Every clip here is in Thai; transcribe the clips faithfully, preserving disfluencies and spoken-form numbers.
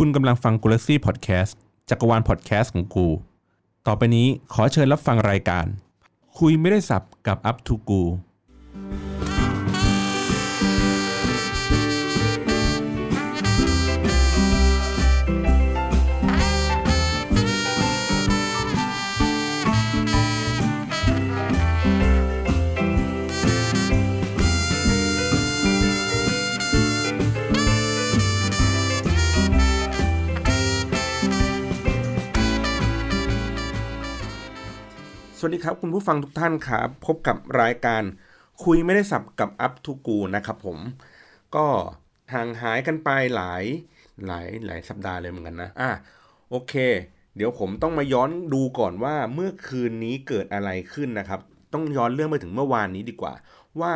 คุณกำลังฟังกูลัสซี่พอดแคสต์จักรวาลพอดแคสต์ของกูต่อไปนี้ขอเชิญรับฟังรายการคุยไม่ได้สับกับอัพทูกูสวัสดีครับคุณผู้ฟังทุกท่านครับพบกับรายการคุยไม่ได้สับกับอัพทูกูนะครับผมก็ห่างหายกันไปหลายหลายหลายสัปดาห์เลยเหมือนกันนะอ่ะโอเคเดี๋ยวผมต้องมาย้อนดูก่อนว่าเมื่อคืนนี้เกิดอะไรขึ้นนะครับต้องย้อนเรื่องไปถึงเมื่อวานนี้ดีกว่าว่า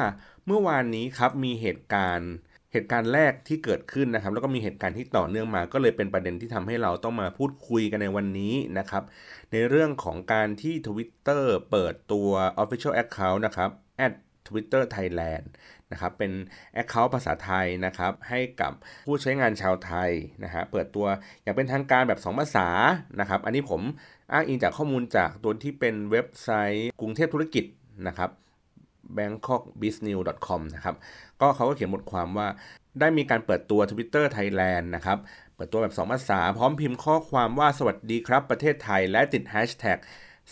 เมื่อวานนี้ครับมีเหตุการณ์เหตุการณ์แรกที่เกิดขึ้นนะครับแล้วก็มีเหตุการณ์ที่ต่อเนื่องมาก็เลยเป็นประเด็นที่ทำให้เราต้องมาพูดคุยกันในวันนี้นะครับในเรื่องของการที่ Twitter เปิดตัว Official Account นะครับ แอท ทวิตเตอร์ ไทยแลนด์ นะครับเป็น Account ภาษาไทยนะครับให้กับผู้ใช้งานชาวไทยนะฮะเปิดตัวอย่างเป็นทางการแบบสองภาษานะครับอันนี้ผมอ้างอิงจากข้อมูลจากตัวที่เป็นเว็บไซต์กรุงเทพธุรกิจนะครับแบงค็อกบิซนิวส์ ดอท คอม นะครับก็เขาก็เขียนบทความว่าได้มีการเปิดตัว Twitter Thailand นะครับเปิดตัวแบบสองภาษาพร้อมพิมพ์ข้อความว่าสวัสดีครับประเทศไทยและติด Hashtag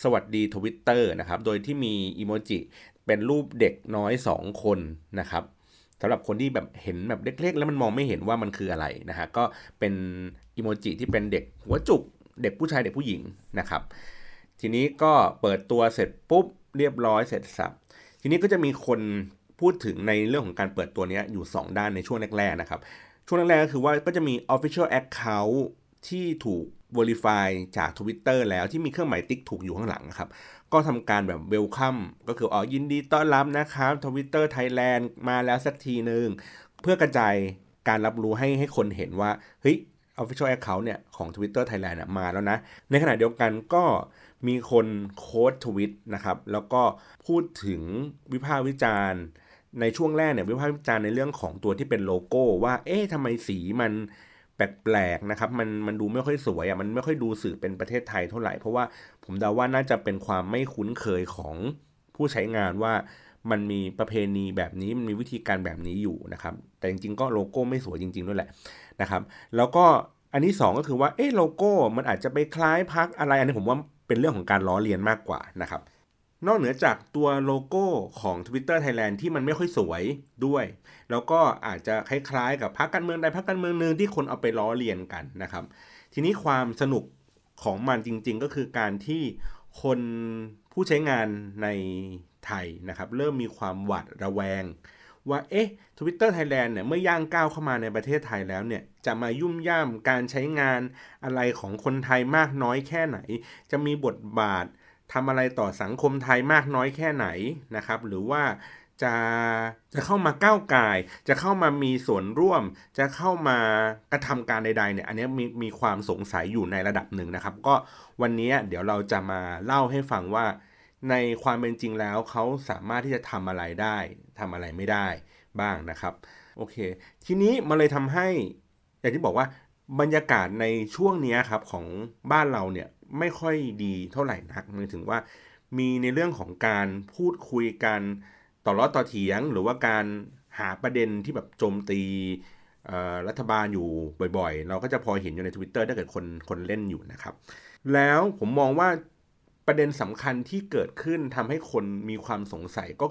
สวัสดี Twitter นะครับโดยที่มีอีโมจิเป็นรูปเด็กน้อยสองคนนะครับสำหรับคนที่แบบเห็นแบบเล็กๆแล้วมันมองไม่เห็นว่ามันคืออะไรนะฮะก็เป็นอีโมจิที่เป็นเด็กหัวจุกเด็กผู้ชายเด็กผู้หญิงนะครับทีนี้ก็เปิดตัวเสร็จปุ๊บเรียบร้อยเสร็จสับทีนี้ก็จะมีคนพูดถึงในเรื่องของการเปิดตัวนี้อยู่สองด้านในช่วงแรกๆนะครับช่วงแรกๆก็คือว่าก็จะมี Official Account ที่ถูก Verify จาก Twitter แล้วที่มีเครื่องหมายติ๊กถูกอยู่ข้างหลังนะครับก็ทำการแบบ Welcome ก็คืออ๋อยินดีต้อนรับนะครับ Twitter Thailand มาแล้วสักทีนึงเพื่อกระจายการรับรู้ให้ให้คนเห็นว่าเฮ้ย Official Account เนี่ยของ Twitter Thailand มาแล้วนะในขณะเดียวกันก็มีคนโค้ดทวิตนะครับแล้วก็พูดถึงวิพากษ์วิจารณ์ในช่วงแรกเนี่ยวิพากษ์วิจารณ์ในเรื่องของตัวที่เป็นโลโก้ว่าเอ๊ะทำไมสีมันแปลกๆนะครับมันมันดูไม่ค่อยสวยอ่ะมันไม่ค่อยดูสื่อเป็นประเทศไทยเท่าไหร่เพราะว่าผมเดาว่าน่าจะเป็นความไม่คุ้นเคยของผู้ใช้งานว่ามันมีประเพณีแบบนี้มันมีวิธีการแบบนี้อยู่นะครับแต่จริงๆก็โลโก้ไม่สวยจริงๆด้วยแหละนะครับแล้วก็อันที่สองก็คือว่าเอ๊ะโลโก้มันอาจจะไปคล้ายพรรคอะไรอันนี้ผมว่าเป็นเรื่องของการล้อเลียนมากกว่านะครับนอกเหนือจากตัวโลโก้ของ Twitter Thailand ที่มันไม่ค่อยสวยด้วยแล้วก็อาจจะคล้ายๆกับพรรคการเมืองใดพรรคการเมืองหนึ่งที่คนเอาไปล้อเลียนกันนะครับทีนี้ความสนุกของมันจริงๆก็คือการที่คนผู้ใช้งานในไทยนะครับเริ่มมีความหวาดระแวงว่าเอ๊ะ Twitter Thailand เนี่ยเมื่อย่างก้าวเข้ามาในประเทศไทยแล้วเนี่ยจะมายุ่มย่ามการใช้งานอะไรของคนไทยมากน้อยแค่ไหนจะมีบทบาททำอะไรต่อสังคมไทยมากน้อยแค่ไหนนะครับหรือว่าจะจะเข้ามาก้าวก่ายจะเข้ามามีส่วนร่วมจะเข้ามากระทำการใดๆเนี่ยอันนี้มีมีความสงสัยอยู่ในระดับหนึ่งนะครับก็วันนี้เดี๋ยวเราจะมาเล่าให้ฟังว่าในความเป็นจริงแล้วเขาสามารถที่จะทำอะไรได้ทำอะไรไม่ได้บ้างนะครับโอเคทีนี้มันเลยทำให้อย่างที่บอกว่าบรรยากาศในช่วงนี้ครับของบ้านเราเนี่ยไม่ค่อยดีเท่าไหร่นักหมายถึงว่ามีในเรื่องของการพูดคุยกันต่อล้อต่อเถียงหรือว่าการหาประเด็นที่แบบโจมตีรัฐบาลอยู่บ่อยๆเราก็จะพอเห็นอยู่ใน Twitter ถ้าเกิดคนคนเล่นอยู่นะครับแล้วผมมองว่าประเด็นสำคัญที่เกิดขึ้นทำให้คนมีความสงสัยก็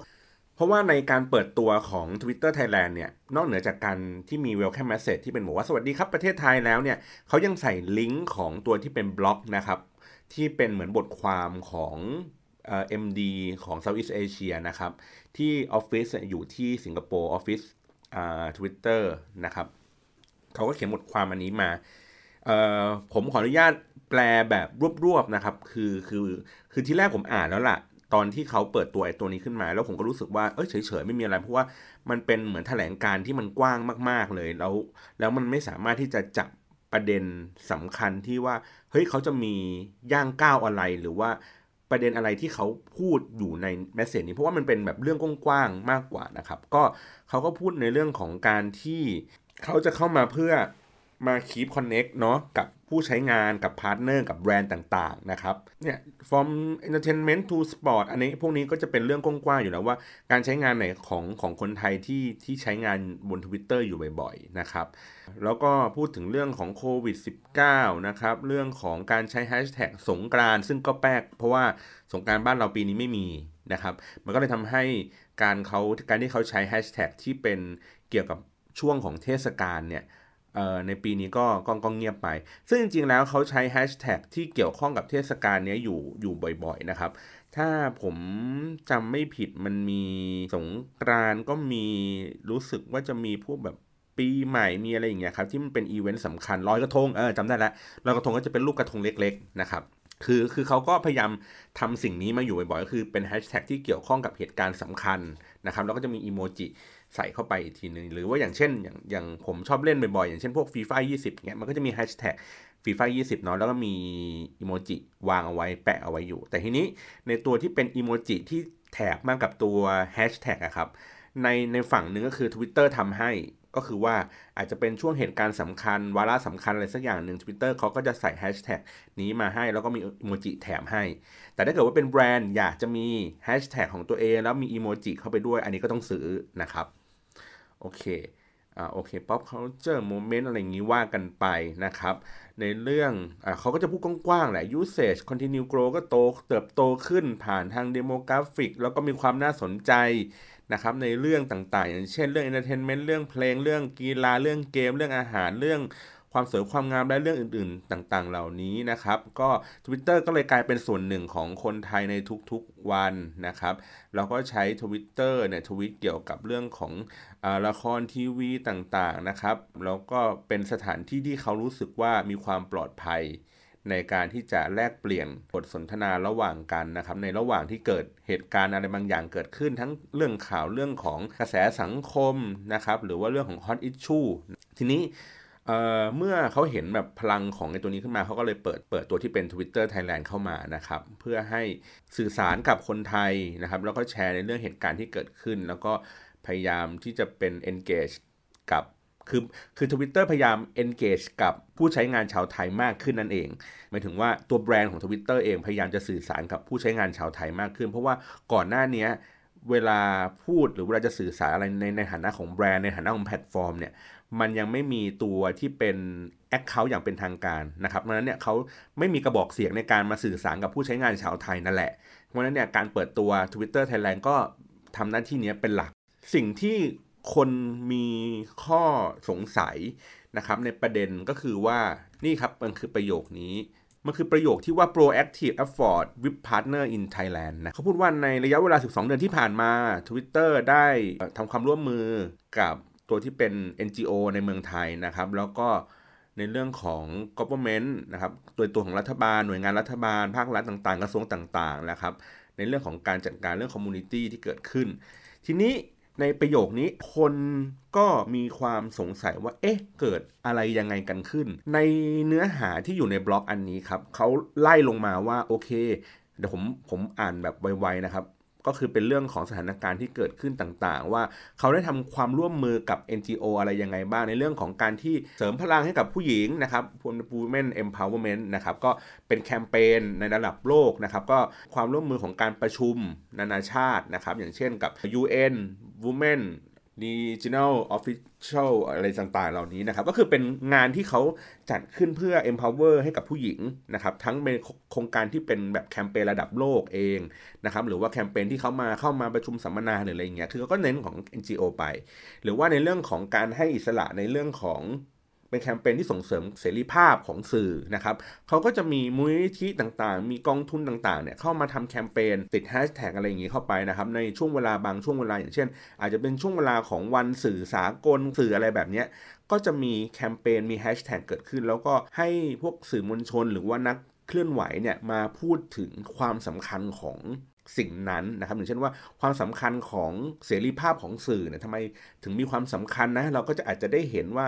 เพราะว่าในการเปิดตัวของ Twitter Thailand เนี่ยนอกเหนือจากการที่มี Welcome Message ที่เป็นบอกว่าสวัสดีครับประเทศไทยแล้วเนี่ยเขายังใส่ลิงก์ของตัวที่เป็นบล็อกนะครับที่เป็นเหมือนบทความของเอ่อ เอ็ม ดี ของ South East Asia นะครับที่ออฟฟิศอยู่ที่สิงคโปร์ออฟฟิศอ่า Twitter นะครับเขาก็เขียนบทความอันนี้มาเอ่อผมขออนุญาตแปลแบบรวบๆนะครับคือคือคือที่แรกผมอ่านแล้วล่ะตอนที่เขาเปิดตัวไอ้ตัวนี้ขึ้นมาแล้วผมก็รู้สึกว่าเอ้ยเฉยๆไม่มีอะไรเพราะว่ามันเป็นเหมือนแถลงการณ์ที่มันกว้างมากๆเลยแล้วแล้วมันไม่สามารถที่จะจับประเด็นสำคัญที่ว่าเฮ้ยเขาจะมีย่างก้าวอะไรหรือว่าประเด็นอะไรที่เขาพูดอยู่ในเมสเสจนี้เพราะว่ามันเป็นแบบเรื่องกว้างๆมากกว่านะครับก็เขาก็พูดในเรื่องของการที่เขาจะเข้ามาเพื่อ มาคีปคอนเน็กต์เนาะกับผู้ใช้งานกับพาร์ทเนอร์กับแบรนด์ต่างๆนะครับเนี่ย from entertainment to sport อันนี้พวกนี้ก็จะเป็นเรื่องกว้างๆอยู่แล้วว่าการใช้งานไหนของของคนไทยที่ที่ใช้งานบน Twitter อยู่บ่อยๆนะครับแล้วก็พูดถึงเรื่องของโควิด สิบเก้า นะครับเรื่องของการใช้แฮชแท็กสงกรานต์ซึ่งก็แปลกเพราะว่าสงกรานต์บ้านเราปีนี้ไม่มีนะครับมันก็เลยทำให้การเขาการที่เขาใช้แฮชแท็กที่เป็นเกี่ยวกับช่วงของเทศกาลเนี่ยในปีนี้ก็ก็เงียบไปซึ่งจริงๆแล้วเขาใช้แฮชแท็กที่เกี่ยวข้องกับเทศกาลนี้อยู่อยู่บ่อยๆนะครับถ้าผมจำไม่ผิดมันมีสงกรานต์ก็มีรู้สึกว่าจะมีพวกแบบปีใหม่มีอะไรอย่างเงี้ยครับที่มันเป็นอีเวนต์สำคัญลอยกระทงเออจำได้แล้วลอยกระทงก็จะเป็นรูปกระทงเล็กๆนะครับคือคือเขาก็พยายามทำสิ่งนี้มาอยู่บ่อยๆก็คือเป็นแฮชแท็กที่เกี่ยวข้องกับเหตุการณ์สำคัญนะครับแล้วก็จะมีอีโมจิใส่เข้าไปอีกทีนึงหรือว่าอย่างเช่นอย่างอย่างผมชอบเล่นบ่อยๆอย่างเช่นพวก ฟีฟ่า ทเวนตี้เงี้ยมันก็จะมีแฮชแท็ก ฟีฟ่า ทเวนตี้ เนาะแล้วก็มีอีโมจิวางเอาไว้แปะเอาไว้อยู่แต่ทีนี้ในตัวที่เป็นอีโมจิที่แท็กมากับตัวแฮชแท็กอะครับในในฝั่งนึงก็คือ Twitter ทำให้ก็คือว่าอาจจะเป็นช่วงเหตุการณ์สำคัญวาระสำคัญอะไรสักอย่างหนึ่ง Twitter เขาก็จะใส่แฮชแท็กนี้มาให้แล้วก็มีอีโมจิแถมให้แต่ถ้าเกิดว่าเป็นแบรนด์อยากจะมีแฮชแท็กของตัวเองแล้วมีอีโมจิเข้าไปด้วยอันนี้ก็ต้องซื้อนะครับโอเคอ่าโอเคป๊อปคัลเจอร์โมเมนต์อะไรอย่างนี้ว่ากันไปนะครับในเรื่องอ่าเขาก็จะพูดกว้างๆแหละ usage continue grow ก็โตเติบโตขึ้นผ่านทาง demographic แล้วก็มีความน่าสนใจนะครับในเรื่องต่างๆอย่างเช่นเรื่อง entertainment เรื่องเพลงเรื่องกีฬาเรื่องเกมเรื่องอาหารเรื่องความสวยความงามและเรื่องอื่นๆต่างๆเหล่านี้นะครับก็ Twitter ก็เลยกลายเป็นส่วนหนึ่งของคนไทยในทุกๆวันนะครับเราก็ใช้ Twitter เนี่ยทวีตเกี่ยวกับเรื่องของอ่าละครทีวีต่างๆนะครับแล้วก็เป็นสถานที่ที่เขารู้สึกว่ามีความปลอดภัยในการที่จะแลกเปลี่ยนบทสนทนาระหว่างกันนะครับในระหว่างที่เกิดเหตุการณ์อะไรบางอย่างเกิดขึ้นทั้งเรื่องข่าวเรื่องของกระแสสังคมนะครับหรือว่าเรื่องของ Hot Issue ทีนี้เอ่อเมื่อเขาเห็นแบบพลังของไอ้ตัวนี้ขึ้นมาเขาก็เลยเปิดเปิดตัวที่เป็น Twitter Thailand เข้ามานะครับเพื่อให้สื่อสารกับคนไทยนะครับแล้วก็แชร์ในเรื่องเหตุการณ์ที่เกิดขึ้นแล้วก็พยายามที่จะเป็น engage กับคือคือ Twitter พยายาม engage กับผู้ใช้งานชาวไทยมากขึ้นนั่นเองหมายถึงว่าตัวแบรนด์ของ Twitter เองพยายามจะสื่อสารกับผู้ใช้งานชาวไทยมากขึ้นเพราะว่าก่อนหน้านี้เวลาพูดหรือเวลาจะสื่อสารอะไรในในฐานะของแบรนด์ในฐานะของแพลตฟอร์มเนี่ยมันยังไม่มีตัวที่เป็น account อย่างเป็นทางการนะครับเพราะฉะนั้นเนี่ยเขาไม่มีกระบอกเสียงในการมาสื่อสารกับผู้ใช้งานชาวไทยนั่นแหละเพราะฉะนั้นเนี่ยการเปิดตัว Twitter Thailand ก็ทำหน้าที่นี้เป็นหลักสิ่งที่คนมีข้อสงสัยนะครับในประเด็นก็คือว่านี่ครับมันคือประโยคนี้มันคือประโยคที่ว่า proactive effort with partner in Thailand นะเขาพูดว่าในระยะเวลาสิบสองเดือนที่ผ่านมา Twitter ได้ทำความร่วมมือกับตัวที่เป็น เอ็น จี โอ ในเมืองไทยนะครับแล้วก็ในเรื่องของ government นะครับโดยตัวของรัฐบาลหน่วยงานรัฐบาลภาครัฐต่างๆกระทรวงต่างๆนะครับในเรื่องของการจัดการเรื่อง community ที่เกิดขึ้นทีนี้ในประโยคนี้คนก็มีความสงสัยว่าเอ๊ะเกิดอะไรยังไงกันขึ้นในเนื้อหาที่อยู่ในบล็อกอันนี้ครับเขาไล่ลงมาว่าโอเคเดี๋ยวผมผมอ่านแบบไวๆนะครับก็คือเป็นเรื่องของสถานการณ์ที่เกิดขึ้นต่างๆว่าเขาได้ทำความร่วมมือกับ เอ็น จี โอ อะไรยังไงบ้างในเรื่องของการที่เสริมพลังให้กับผู้หญิงนะครับ Women Empowerment นะครับก็เป็นแคมเปญในระดับโลกนะครับก็ความร่วมมือของการประชุมนานาชาตินะครับอย่างเช่นกับ ยู เอ็น Women Regional Official อะไรต่างๆเหล่านี้นะครับก็คือเป็นงานที่เขาจัดขึ้นเพื่อ empower ให้กับผู้หญิงนะครับทั้งเป็นโครงการที่เป็นแบบแคมเปญระดับโลกเองนะครับหรือว่าแคมเปญที่เขามาเข้ามาประชุมสัมมนาหรืออะไรอย่างเงี้ยคือเขาก็เน้นของ เอ็น จี โอ ไปหรือว่าในเรื่องของการให้อิสระในเรื่องของเป็นแคมเปญที่ส่งเสริมเสรีภาพของสื่อนะครับเขาก็จะมีมูลนิธิต่างๆมีกองทุนต่างๆเนี่ยเข้ามาทำแคมเปญติดแฮชแท็กอะไรอย่างนี้เข้าไปนะครับในช่วงเวลาบางช่วงเวลาอย่างเช่นอาจจะเป็นช่วงเวลาของวันสื่อสากลสื่ออะไรแบบนี้ก็จะมีแคมเปญมีแฮชแท็กเกิดขึ้นแล้วก็ให้พวกสื่อมวลชนหรือว่านักเคลื่อนไหวเนี่ยมาพูดถึงความสำคัญของสิ่งนั้นนะครับอย่างเช่นว่าความสำคัญของเสรีภาพของสื่อเนี่ยทำไมถึงมีความสำคัญนะเราก็จะอาจจะได้เห็นว่า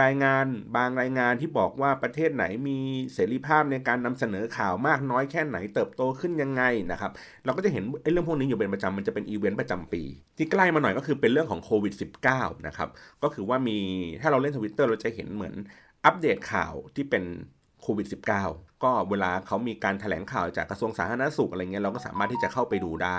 รายงานบางรายงานที่บอกว่าประเทศไหนมีเสรีภาพในการนำเสนอข่าวมากน้อยแค่ไหนเติบโตขึ้นยังไงนะครับเราก็จะเห็นเรื่องพวกนี้อยู่เป็นประจำมันจะเป็นอีเวนต์ประจำปีที่ใกล้มาหน่อยก็คือเป็นเรื่องของโควิดสิบเก้านะครับก็คือว่ามีถ้าเราเล่น Twitter เราจะเห็นเหมือน อัปเดตข่าวที่เป็นโควิด สิบเก้า ก็เวลาเขามีการแถลงข่าวจากกระทรวงสาธารณสุขอะไรเงี้ยเราก็สามารถที่จะเข้าไปดูได้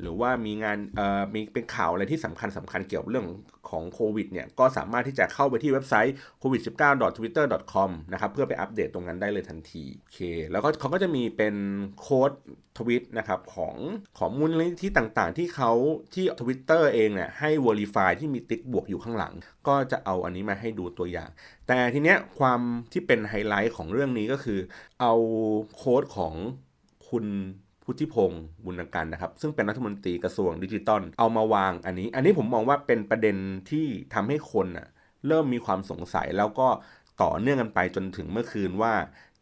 หรือว่ามีงานเอ่อมีเป็นข่าวอะไรที่สำคัญสำคัญเกี่ยวกับเรื่องของโควิดเนี่ยก็สามารถที่จะเข้าไปที่เว็บไซต์ โควิดสิบเก้า ดอท ทวิตเตอร์ ดอท คอม นะครับเพื่อไปอัปเดตตรงนั้นได้เลยทันทีโอเคแล้วก็เขาก็จะมีเป็นโค้ดทวิตนะครับของของมูลนิธิต่างๆที่เขาที่ Twitter เองเนี่ยให้ verify ที่มีติ๊กบวกอยู่ข้างหลังก็จะเอาอันนี้มาให้ดูตัวอย่างแต่ทีเนี้ยความที่เป็นไฮไลท์ของเรื่องนี้ก็คือเอาโค้ดของคุณพุทธิพงศ์บุญกันนะครับซึ่งเป็นรัฐมนตรีกระทรวงดิจิทัลเอามาวางอันนี้อันนี้ผมมองว่าเป็นประเด็นที่ทำให้คนอ่ะเริ่มมีความสงสัยแล้วก็ต่อเนื่องกันไปจนถึงเมื่อคืนว่า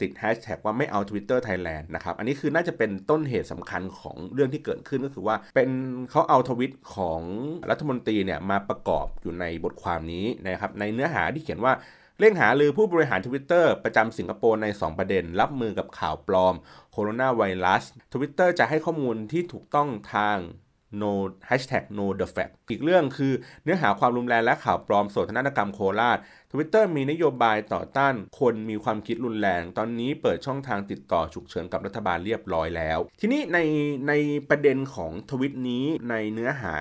ติดแฮชแท็กว่าไม่เอา Twitter Thailand นะครับอันนี้คือน่าจะเป็นต้นเหตุสำคัญของเรื่องที่เกิดขึ้นก็คือว่าเป็นเขาเอาทวิตของรัฐมนตรีเนี่ยมาประกอบอยู่ในบทความนี้นะครับในเนื้อหาที่เขียนว่าเร่งหารือผู้บริหาร Twitter ประจำสิงคโปร์ในสองประเด็นรับมือกับข่าวปลอมโคโรนาไวรัส Twitter จะให้ข้อมูลที่ถูกต้องทาง no no the fact อีกเรื่องคือเนื้อหาความรุนแรงและข่าวปลอมโศกนาฏกรรมโคราช Twitter มีนโยบายต่อต้านคนมีความคิดรุนแรงตอนนี้เปิดช่องทางติดต่อฉุกเฉินกับรัฐบาลเรียบร้อยแล้วทีนี้ในในประเด็นของทวิตนี้ในเนื้อหา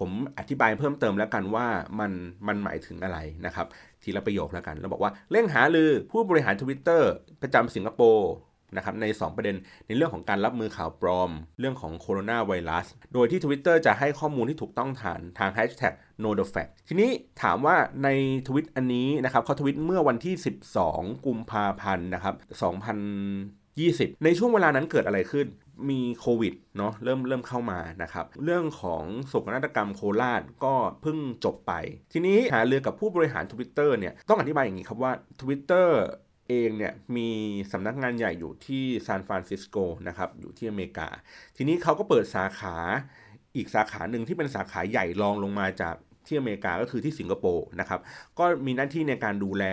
ผมอธิบายเพิ่มเติมแล้วกันว่ามันมันหมายถึงอะไรนะครับทีละประโยคแล้วกันเราบอกว่าเร่งหารือผู้บริหาร Twitter ประจำสิงคโปร์นะครับในสองประเด็นในเรื่องของการรับมือข่าวปลอมเรื่องของโคโรนาไวรัสโดยที่ Twitter จะให้ข้อมูลที่ถูกต้องฐานทาง แฮชแท็ก โน เดอะ แฟค ทีนี้ถามว่าในทวิตอันนี้นะครับเขาทวิตเมื่อวันที่สิบสองกุมภาพันธ์นะครับสองพันยี่สิบในช่วงเวลานั้นเกิดอะไรขึ้นมีโควิดเนาะเริ่มเริ่มเข้ามานะครับเรื่องของโศกนาฏกรรมโคราชก็เพิ่งจบไปทีนี้หารือกับผู้บริหาร Twitter เนี่ยต้องอธิบายอย่างนี้ครับว่า Twitter เองเนี่ยมีสำนักงานใหญ่อยู่ที่ซานฟรานซิสโกนะครับอยู่ที่อเมริกาทีนี้เขาก็เปิดสาขาอีกสาขาหนึ่งที่เป็นสาขาใหญ่รองลงมาจากที่อเมริกาก็คือที่สิงคโปร์นะครับก็มีหน้าที่ในการดูแล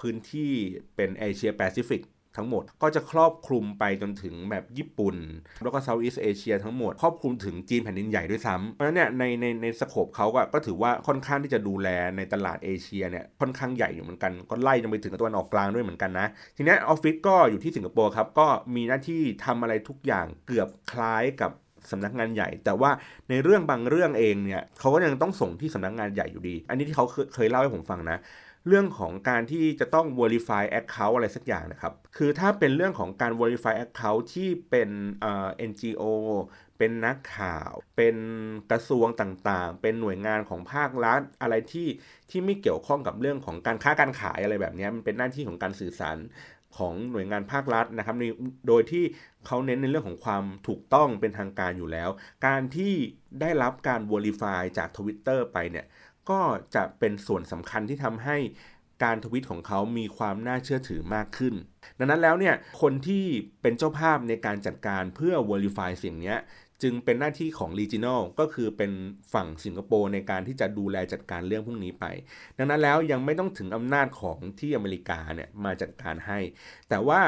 พื้นที่เป็นเอเชียแปซิฟิกทั้งหมดก็จะครอบคลุมไปจนถึงแบบญี่ปุ่นแล้วก็ South East Asia ทั้งหมดครอบคลุมถึงจีนแผ่นดินใหญ่ด้วยซ้ำเพราะฉะนั้นเนี่ยในในในสโคปเขาก็ก็ถือว่าค่อนข้างที่จะดูแลในตลาดเอเชียเนี่ยค่อนข้างใหญ่อยู่เหมือนกันก็ไล่จนไปถึงตะวันออกกลางด้วยเหมือนกันนะทีนี้ออฟฟิศก็อยู่ที่สิงคโปร์ครับก็มีหน้าที่ทำอะไรทุกอย่างเกือบคล้ายกับสำนักงานใหญ่แต่ว่าในเรื่องบางเรื่องเองเนี่ยเขาก็ยังต้องส่งที่สำนักงานใหญ่อยู่ดีอันนี้ที่เขาเคยเล่าให้ผมฟังนะเรื่องของการที่จะต้อง verify account อะไรสักอย่างนะครับคือถ้าเป็นเรื่องของการ verify account ที่เป็นเอ่อ เอ็น จี โอ เป็นนักข่าวเป็นกระทรวงต่างๆเป็นหน่วยงานของภาครัฐอะไรที่ที่ไม่เกี่ยวข้องกับเรื่องของการค้าการขายอะไรแบบนี้มันเป็นหน้าที่ของการสื่อสารของหน่วยงานภาครัฐนะครับโดยที่เขาเน้นในเรื่องของความถูกต้องเป็นทางการอยู่แล้วการที่ได้รับการ verify จาก Twitter ไปเนี่ยก็จะเป็นส่วนสำคัญที่ทำให้การทวิตของเขามีความน่าเชื่อถือมากขึ้นดังนั้นแล้วเนี่ยคนที่เป็นเจ้าภาพในการจัดการเพื่อ verify สิ่งนี้จึงเป็นหน้าที่ของ regional ก็คือเป็นฝั่งสิงคโปร์ในการที่จะดูแลจัดการเรื่องพวกนี้ไปดังนั้นแล้วยังไม่ต้องถึงอำนาจของที่อเมริกาเนี่ยมาจัดการให้แต่ว่า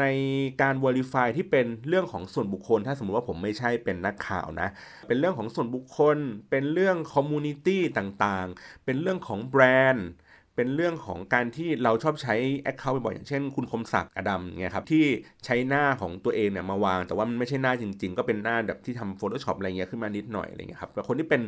ในการ verify ที่เป็นเรื่องของส่วนบุคคลถ้าสมมติว่าผมไม่ใช่เป็นนักข่าวนะเป็นเรื่องของส่วนบุคคลเป็นเรื่อง community ต่างๆเป็นเรื่องของแบรนด์เป็นเรื่องของการที่เราชอบใช้ account บ่อยๆอย่างเช่นคุณคมศักดิ์อดัมเนี่ยครับที่ใช้หน้าของตัวเองเนี่ยมาวางแต่ว่ามันไม่ใช่หน้าจริงๆก็เป็นหน้าแบบที่ทำ Photoshop อะไรเงี้ยขึ้นมานิดหน่อยอะไรเงี้ยครับแต่คนที่เป็น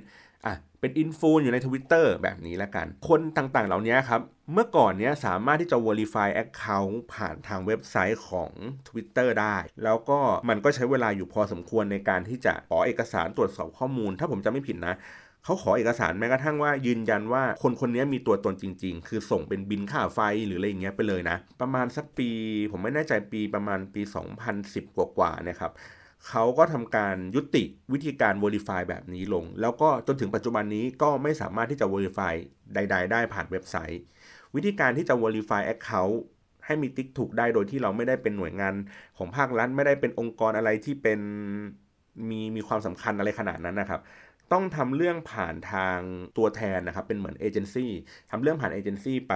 อ่ะเป็นอินฟูอยู่ใน Twitter แบบนี้ละกันคนต่างๆเหล่านี้ครับเมื่อก่อนเนี้ยสามารถที่จะ verify account ผ่านทางเว็บไซต์ของ Twitter ได้แล้วก็มันก็ใช้เวลาอยู่พอสมควรในการที่จะขอเอกสารตรวจสอบข้อมูลถ้าผมจำไม่ผิดนะเขาขอเอกสารแม้กระทั่งว่ายืนยันว่าคนคนนี้มีตัวตนจริงๆคือส่งเป็นบิลค่าไฟหรืออะไรอย่างเงี้ยไปเลยนะประมาณสักปีผมไม่แน่ใจปีประมาณปีสองพันสิบกว่าๆนะครับเขาก็ทำการยุติวิธีการ verify แบบนี้ลงแล้วก็จนถึงปัจจุบันนี้ก็ไม่สามารถที่จะ verify ใดๆได้ผ่านเว็บไซต์วิธีการที่จะ verify account ให้มีติ๊กถูกได้โดยที่เราไม่ได้เป็นหน่วยงานของภาครัฐไม่ได้เป็นองค์กรอะไรที่เป็นมีมีความสำคัญอะไรขนาดนั้นนะครับ ต้องทำเรื่องผ่านทางตัวแทนนะครับเป็นเหมือนเอเจนซี่ทำเรื่องผ่านเอเจนซี่ไป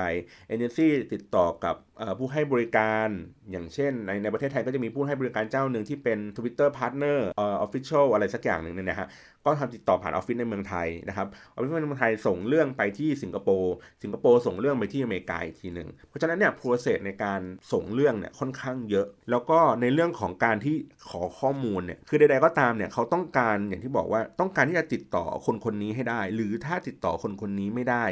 เอเจนซี่ติดต่อกับผู้ให้บริการอย่างเช่นในในประเทศไทยก็จะมีผู้ให้บริการเจ้าหนึ่งที่เป็น Twitter Partner เอ่อ Official อะไรสักอย่างหนึ่งเนี่ยนะฮะก็ทำติดต่อผ่านออฟฟิศในเมืองไทยนะครับออฟฟิศในเมืองไทยส่งเรื่องไปที่สิงคโปร์สิงคโปร์ส่งเรื่องไปที่อเมริกาอีกทีหนึ่งเพราะฉะนั้นเนี่ยโปรเซสในการส่งเรื่องเนี่ยค่อนข้างเยอะแล้วก็ในเรื่องของการที่ขอข้อมูลเนี่ยคือใดๆก็ตามเนี่ยเขาต้องการอย่างที่บอกว่าต้องการที่จะติดต่อคนคนนี้ให้ได้หรือถ้าติดต่อคนคนนี้ไม่ได้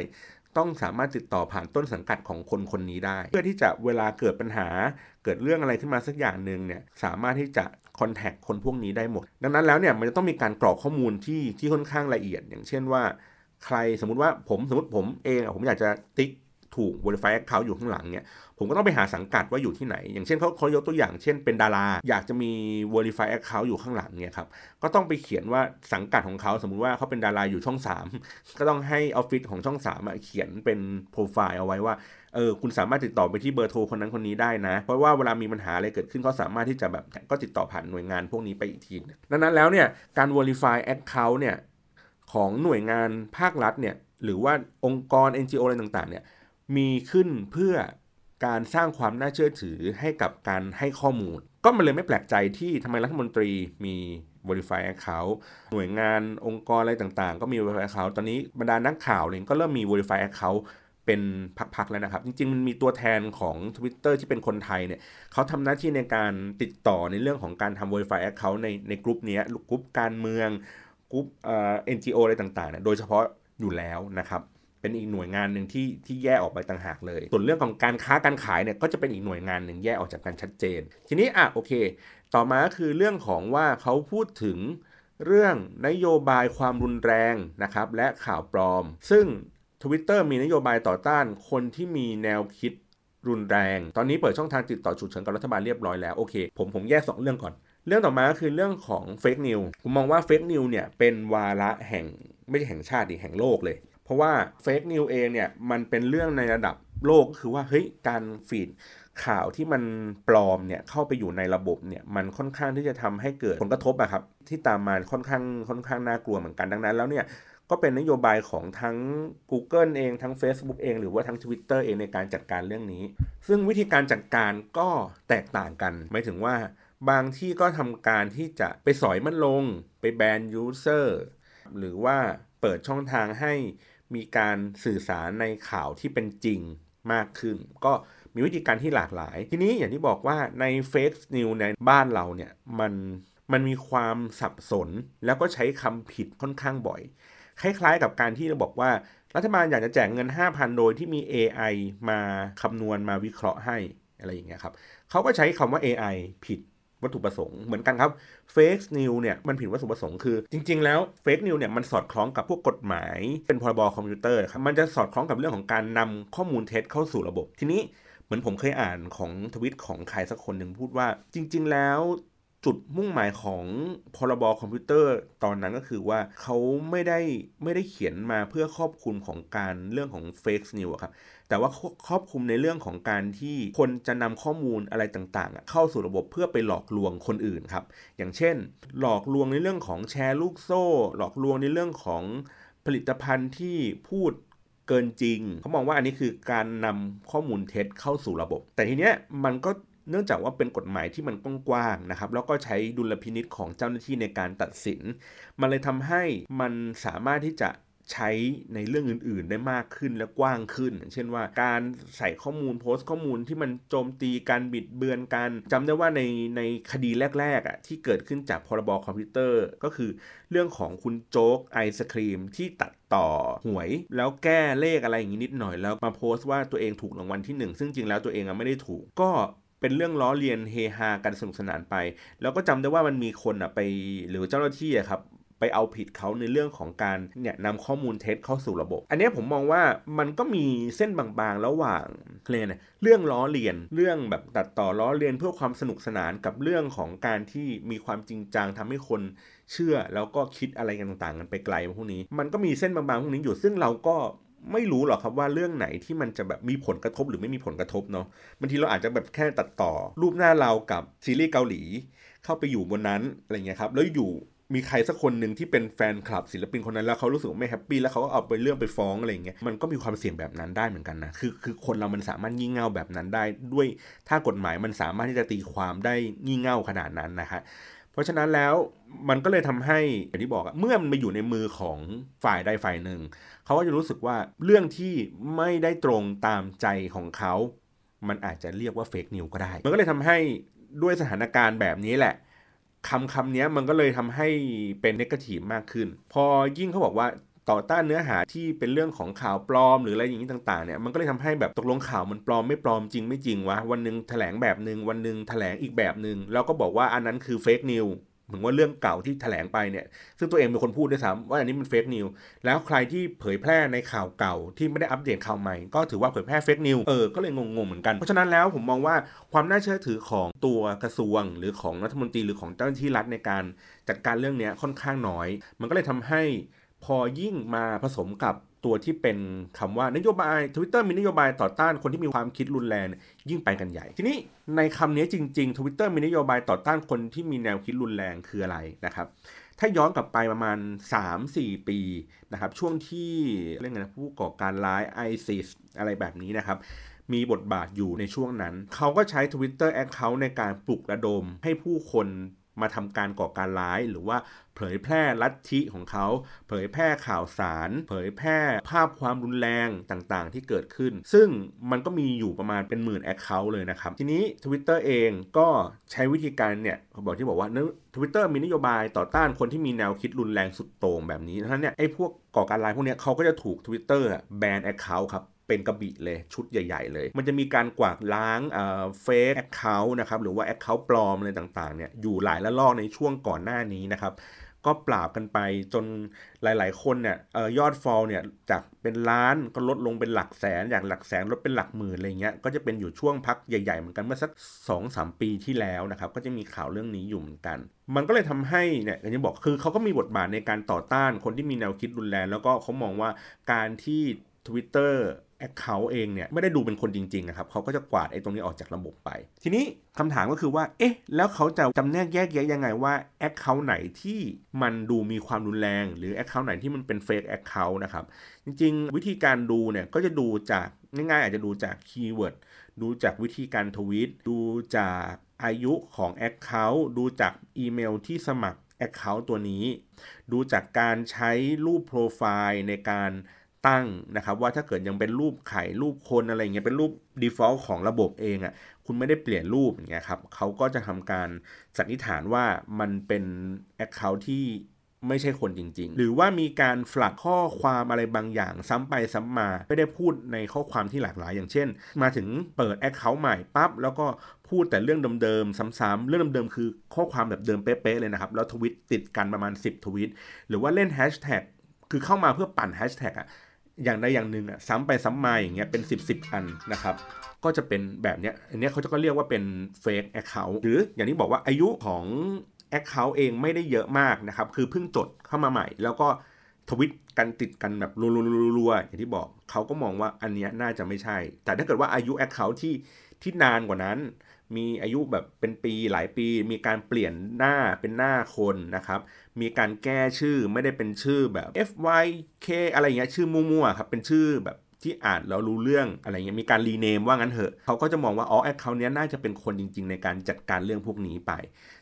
ต้องสามารถติดต่อผ่านต้นสังกัดของคนคนนี้ได้เพื่อที่จะเวลาเกิดปัญหาเกิดเรื่องอะไรขึ้นมาสักอย่างหนึ่งเนี่ยสามารถที่จะคอนแทคคนพวกนี้ได้หมดดังนั้นแล้วเนี่ยมันจะต้องมีการกรอกข้อมูลที่ที่ค่อนข้างละเอียดอย่างเช่นว่าใครสมมุติว่าผมสมมุติผมเองผมอยากจะติ๊กถูก Verify Account อยู่ข้างหลังเนี่ยผมก็ต้องไปหาสังกัดว่าอยู่ที่ไหนอย่างเช่นเขาเขายกตัวอย่างเช่นเป็นดาราอยากจะมี Verify Account อยู่ข้างหลังเนี่ยครับก็ต้องไปเขียนว่าสังกัดของเขาสมมุติว่าเขาเป็นดาราอยู่ช่องสามก็ต้องให้ออฟฟิศของช่องสามอ่ะเขียนเป็นโปรไฟล์เอาไว้ว่าเออคุณสามารถติดต่อไปที่เบอร์โทรคนนั้นคนนี้ได้นะเพราะว่าเวลามีปัญหาอะไรเกิดขึ้นเขาสามารถที่จะแบบก็ติดต่อผ่านหน่วยงานพวกนี้ไปอีกทีดังนั้นแล้วเนี่ยการ Verify Account เนี่ยของหน่วยงานภาครัฐเนี่ยหรือว่าองค์กร เอ็น จี โอ อะไรต่างๆเนี่ยมีขึ้นเพื่อการสร้างความน่าเชื่อถือให้กับการให้ข้อมูลก็มันเลยไม่แปลกใจที่ทำไมรัฐมนตรีมี Verify Account หน่วยงานองค์กรอะไรต่างๆก็มี Verify Account ตอนนี้บรรดานักข่าวเองก็เริ่มมี Verify Account เป็นพักๆแล้วนะครับจริงๆมันมีตัวแทนของ Twitter ที่เป็นคนไทยเนี่ยเขาทำหน้าที่ในการติดต่อในเรื่องของการทำ Verify Account ในในกลุ่มนี้กลุ่มการเมืองกลุ่มเอ่อ เอ็น จี โอ อะไรต่างๆเนี่ยโดยเฉพาะอยู่แล้วนะครับเป็นอีกหน่วยงานหนึ่งที่ที่แยกออกไปต่างหากเลยส่วนเรื่องของการค้าการขายเนี่ยก็จะเป็นอีกหน่วยงานหนึ่งแยกออกจากกันชัดเจนทีนี้อ่ะโอเคต่อมาคือเรื่องของว่าเขาพูดถึงเรื่องนโยบายความรุนแรงนะครับและข่าวปลอมซึ่ง Twitter มีนโยบายต่อต้านคนที่มีแนวคิดรุนแรงตอนนี้เปิดช่องทางติดต่อฉุกเฉินกับรัฐบาลเรียบร้อยแล้วโอเคผมผมแยกสองเรื่องก่อนเรื่องต่อมาก็คือเรื่องของเฟคนิวผมมองว่าเฟคนิวเนี่ยเป็นวาระแห่งไม่ใช่แห่งชาติดิแห่งโลกเลยเพราะว่าเฟคนิวเองเนี่ยมันเป็นเรื่องในระดับโลกก็คือว่าเฮ้ยการฟีดข่าวที่มันปลอมเนี่ยเข้าไปอยู่ในระบบเนี่ยมันค่อนข้างที่จะทำให้เกิดผลกระทบอะครับที่ตามมาค่อนข้างค่อนข้างน่ากลัวเหมือนกันดังนั้นแล้วเนี่ยก็เป็นนโยบายของทั้ง Google เองทั้ง Facebook เองหรือว่าทั้ง Twitter เองในการจัดการเรื่องนี้ซึ่งวิธีการจัดการก็แตกต่างกันหมายถึงว่าบางที่ก็ทำการที่จะไปสอยมันลงไปแบนยูเซอร์หรือว่าเปิดช่องทางให้มีการสื่อสารในข่าวที่เป็นจริงมากขึ้นก็มีวิธีการที่หลากหลายทีนี้อย่างที่บอกว่าในเฟคนิวในบ้านเราเนี่ยมันมันมีความสับสนแล้วก็ใช้คำผิดค่อนข้างบ่อยคล้ายๆกับการที่เราบอกว่ารัฐบาลอยากจะแจกเงิน ห้าพัน โดยที่มี เอ ไอ มาคำนวณมาวิเคราะห์ให้อะไรอย่างเงี้ยครับเขาก็ใช้คำว่า เอ ไอ ผิดวัตถุประสงค์เหมือนกันครับเฟคนิวเนี่ยมันผิดวัตถุประสงค์คือจริงๆแล้วเฟคนิวเนี่ยมันสอดคล้องกับพวกกฎหมายเป็นพรบคอมพิวเตอร์ครับมันจะสอดคล้องกับเรื่องของการนำข้อมูลเท็จเข้าสู่ระบบทีนี้เหมือนผมเคยอ่านของทวิตของใครสักคนหนึ่งพูดว่าจริงๆแล้วจุดมุ่งหมายของพรบคอมพิวเตอร์ตอนนั้นก็คือว่าเขาไม่ได้ไม่ได้เขียนมาเพื่อครอบคลุมของการเรื่องของเฟคนิวครับแต่ว่าครอบคลุมในเรื่องของการที่คนจะนำข้อมูลอะไรต่างๆเข้าสู่ระบบเพื่อไปหลอกลวงคนอื่นครับอย่างเช่นหลอกลวงในเรื่องของแชร์ลูกโซ่หลอกลวงในเรื่องของผลิตภัณฑ์ที่พูดเกินจริงเขามองว่าอันนี้คือการนำข้อมูลเท็จเข้าสู่ระบบแต่ทีเนี้ยมันก็เนื่องจากว่าเป็นกฎหมายที่มันกว้างๆนะครับแล้วก็ใช้ดุลพินิจของเจ้าหน้าที่ในการตัดสินมันเลยทำให้มันสามารถที่จะใช้ในเรื่องอื่นๆได้มากขึ้นและกว้างขึ้นเช่นว่าการใส่ข้อมูลโพสต์ข้อมูลที่มันโจมตีการบิดเบือนการจำได้ว่าในในคดีแรกๆอ่ะที่เกิดขึ้นจากพรบคอมพิวเตอร์ก็คือเรื่องของคุณโจ๊กไอศครีมที่ตัดต่อหวยแล้วแก้เลขอะไรอย่างนี้นิดหน่อยแล้วมาโพสต์ว่าตัวเองถูกรางวัลที่หนึ่งซึ่งจริงแล้วตัวเองอ่ะไม่ได้ถูกก็เป็นเรื่องล้อเลียนเฮฮากันสนุกสนานไปแล้วก็จำได้ว่ามันมีคนอ่ะไปหรือเจ้าหน้าที่อ่ะครับไปเอาผิดเขาในเรื่องของการเนี่ยนำข้อมูลเท็จเข้าสู่ระบบอันนี้ผมมองว่ามันก็มีเส้นบางๆระหว่างเรื่องเนี่ยเรื่องล้อเลียนเรื่องแบบตัดต่อล้อเลียนเพื่อความสนุกสนานกับเรื่องของการที่มีความจริงจังทำให้คนเชื่อแล้วก็คิดอะไรกันต่างๆกันไปไกลพวกนี้มันก็มีเส้นบางๆพวกนี้อยู่ซึ่งเราก็ไม่รู้หรอกครับว่าเรื่องไหนที่มันจะแบบมีผลกระทบหรือไม่มีผลกระทบเนาะบางทีเราอาจจะแบบแค่ตัดต่อรูปหน้าเรากับซีรีส์เกาหลีเข้าไปอยู่บนนั้นอะไรเงี้ยครับแล้วอยู่ มีใครสักคนหนึ่งที่เป็นแฟนคลับศิลปินคนนั้นแล้วเขารู้สึกไม่แฮปปี้แล้วเขาก็เอาไปเรื่องไปฟ้องอะไรอย่างเงี้ยมันก็มีความเสี่ยงแบบนั้นได้เหมือนกันนะคือคือคนเรามันสามารถงี่เง่าแบบนั้นได้ด้วยถ้ากฎหมายมันสามารถที่จะตีความได้งี่เง่าขนาดนั้นนะฮะเพราะฉะนั้นแล้วมันก็เลยทำให้อย่างที่บอกเมื่อมันมาอยู่ในมือของฝ่ายใดฝ่ายหนึ่งเขาก็จะรู้สึกว่าเรื่องที่ไม่ได้ตรงตามใจของเขามันอาจจะเรียกว่าเฟกนิวส์ก็ได้มันก็เลยทำให้ด้วยสถานการณ์แบบนี้แหละคำคำนี้มันก็เลยทำให้เป็นเนกาทีฟมากขึ้นพอยิ่งเขาบอกว่าต่อต้านเนื้อหาที่เป็นเรื่องของข่าวปลอมหรืออะไรอย่างนี้ต่างๆเนี่ยมันก็เลยทำให้แบบตกลงข่าวมันปลอมไม่ปลอมจริงไม่จริงวะวันนึงแถลงแบบนึงวันนึงแถลงอีกแบบนึงแล้วก็บอกว่าอันนั้นคือเฟกนิวส์เหมือนว่าเรื่องเก่าที่แถลงไปเนี่ยซึ่งตัวเองเป็นคนพูดด้วยซ้ำว่าอันนี้มันเฟกนิวส์แล้วใครที่เผยแพร่ในข่าวเก่าที่ไม่ได้อัปเดตข่าวใหม่ก็ถือว่าเผยแพร่เฟกนิวส์เออก็เลยงงๆเหมือนกันเพราะฉะนั้นแล้วผมมองว่าความน่าเชื่อถือของตัวกระทรวงหรือของรัฐมนตรีหรือของเจ้าหน้าที่รัฐในการจัดการเรื่องนี้ค่อนข้างน้อยมันก็เลยทำให้พอยิ่งมาผสมกับตัวที่เป็นคำว่านโยบาย Twitter มีนโยบายต่อต้านคนที่มีความคิดรุนแรงยิ่งไปกันใหญ่ทีนี้ในคำนี้จริงๆ Twitter มีนโยบายต่อต้านคนที่มีแนวคิดรุนแรงคืออะไรนะครับถ้าย้อนกลับไปประมาณ สามถึงสี่ ปีนะครับช่วงที่เรื่องนะผู้ก่อการร้าย ไอซิส อะไรแบบนี้นะครับมีบทบาทอยู่ในช่วงนั้นเขาก็ใช้ Twitter Account ในการปลุกระดมให้ผู้คนมาทำการก่อการร้ายหรือว่าเผยแพร่ลัทธิของเขาเผยแพร่ข่าวสารเผยแพร่ภาพความรุนแรงต่างๆที่เกิดขึ้นซึ่งมันก็มีอยู่ประมาณเป็นหมื่นแอคเคาท์เลยนะครับทีนี้ Twitter เองก็ใช้วิธีการเนี่ยเขาบอกที่บอกว่า Twitter มีนโยบายต่อต้านคนที่มีแนวคิดรุนแรงสุดโต่งแบบนี้นั้นเนี่ยไอ้พวกก่อการร้ายพวกเนี้ยเขาก็จะถูก Twitter แบนแอคเคาท์ครับเป็นกระบี่เลยชุดใหญ่ๆเลยมันจะมีการกวาดล้างเอ่อเฟซแอคเคาท์นะครับหรือว่าแอคเคาท์ปลอมอะไรต่างๆเนี่ยอยู่หลายละลอกในช่วงก่อนหน้านี้นะครับก็ปราบกันไปจนหลายๆคนเนี่ยเอ่อยอดฟอลเนี่ยจากเป็นล้านก็ลดลงเป็นหลักแสนอย่างหลักแสนลดเป็นหลักหมื่นอะไรเงี้ยก็จะเป็นอยู่ช่วงพักใหญ่ๆเหมือนกันเมื่อสัก สองถึงสาม ปีที่แล้วนะครับก็จะมีข่าวเรื่องนี้อยู่เหมือนกันมันก็เลยทำให้เนี่ยอย่างที่บอกคือเขาก็มีบทบาทในการต่อต้านคนที่มีแนวคิดรุนแรงแล้วก็เขามองว่าการที่ Twitter Account เองเนี่ยไม่ได้ดูเป็นคนจริงๆนะครับเขาก็จะกวาดไอ้ตรงนี้ออกจากระบบไปทีนี้คำถามก็คือว่าเอ๊ะแล้วเขาจะจำแนกแยกแยะยังไงว่า Account ไหนที่มันดูมีความรุนแรงหรือ Account ไหนที่มันเป็น Fake Account นะครับจริงๆวิธีการดูเนี่ยก็จะดูจากง่ายๆอาจจะดูจากคีย์เวิร์ดดูจากวิธีการทวีตดูจากอายุของ Account ดูจากอีเมลที่สมัคร Account ตัวนี้ดูจากการใช้รูปโปรไฟล์ในการตั้งนะครับว่าถ้าเกิดยังเป็นรูปไข่รูปคนอะไรเงี้ยเป็นรูป default ของระบบเองอ่ะคุณไม่ได้เปลี่ยนรูปอย่างเงี้ยครับเขาก็จะทำการสันนิษฐานว่ามันเป็น account ที่ไม่ใช่คนจริงๆหรือว่ามีการฝลักข้อความอะไรบางอย่างซ้ำไปซ้ำมาไม่ได้พูดในข้อความที่หลากหลายอย่างเช่นมาถึงเปิด account ใหม่ปั๊บแล้วก็พูดแต่เรื่องเดิมๆซ้ำๆเรื่องเดิมๆคือข้อความแบบเดิมเป๊ะๆเลยนะครับแล้วทวิตติดกันประมาณสิบทวิตหรือว่าเล่น hashtag คือเข้ามาเพื่อปั่น hashtag อ่ะอย่างใดอย่างหนึ่งอ่ะซ้ำไปซ้ำมาอย่างเงี้ยเป็นสิบ สิบอันนะครับก็จะเป็นแบบเนี้ยอันเนี้ยเขาจะก็เรียกว่าเป็นเฟกแอคเคาท์หรืออย่างที่บอกว่าอายุของแอคเคาท์เองไม่ได้เยอะมากนะครับคือเพิ่งจดเข้ามาใหม่แล้วก็ทวิตกันติดกันแบบรัวๆๆอย่างที่บอกเขาก็มองว่าอันเนี้ยน่าจะไม่ใช่แต่ถ้าเกิดว่าอายุแอคเคาท์ที่ที่นานกว่านั้นมีอายุแบบเป็นปีหลายปีมีการเปลี่ยนหน้าเป็นหน้าคนนะครับมีการแก้ชื่อไม่ได้เป็นชื่อแบบ เอฟ วาย เค อะไรอย่างเงี้ยชื่อมั่วๆครับเป็นชื่อแบบที่อ่านแล้วรู้เรื่องอะไรเงี้ยมีการรีเนมว่างั้นเหอะเขาก็จะมองว่าอ๋อแอคเคาท์เนี้ยน่าจะเป็นคนจริงๆในการจัดการเรื่องพวกนี้ไป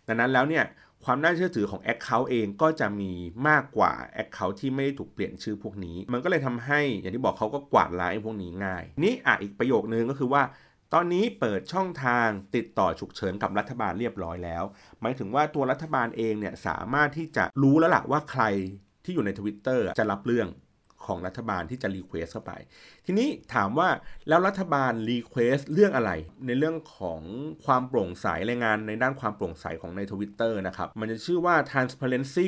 ดังนั้นแล้วเนี่ยความน่าเชื่อถือของแอคเคาท์เองก็จะมีมากกว่าแอคเคาท์ที่ไม่ได้ถูกเปลี่ยนชื่อพวกนี้มันก็เลยทำให้อย่างที่บอกเขาก็กวาดล้างไอ้พวกนี้ง่ายนี่อ่ะอีกประโยคนึงก็คือว่าตอนนี้เปิดช่องทางติดต่อฉุกเฉินกับรัฐบาลเรียบร้อยแล้วหมายถึงว่าตัวรัฐบาลเองเนี่ยสามารถที่จะรู้แล้วล่ะว่าใครที่อยู่ใน Twitter จะรับเรื่องของรัฐบาลที่จะรีเควสเข้าไปทีนี้ถามว่าแล้วรัฐบาลรีเควสเรื่องอะไรในเรื่องของความโปร่งใสรายงานในด้านความโปร่งใสของใน Twitter นะครับมันจะชื่อว่า transparency.ทวิ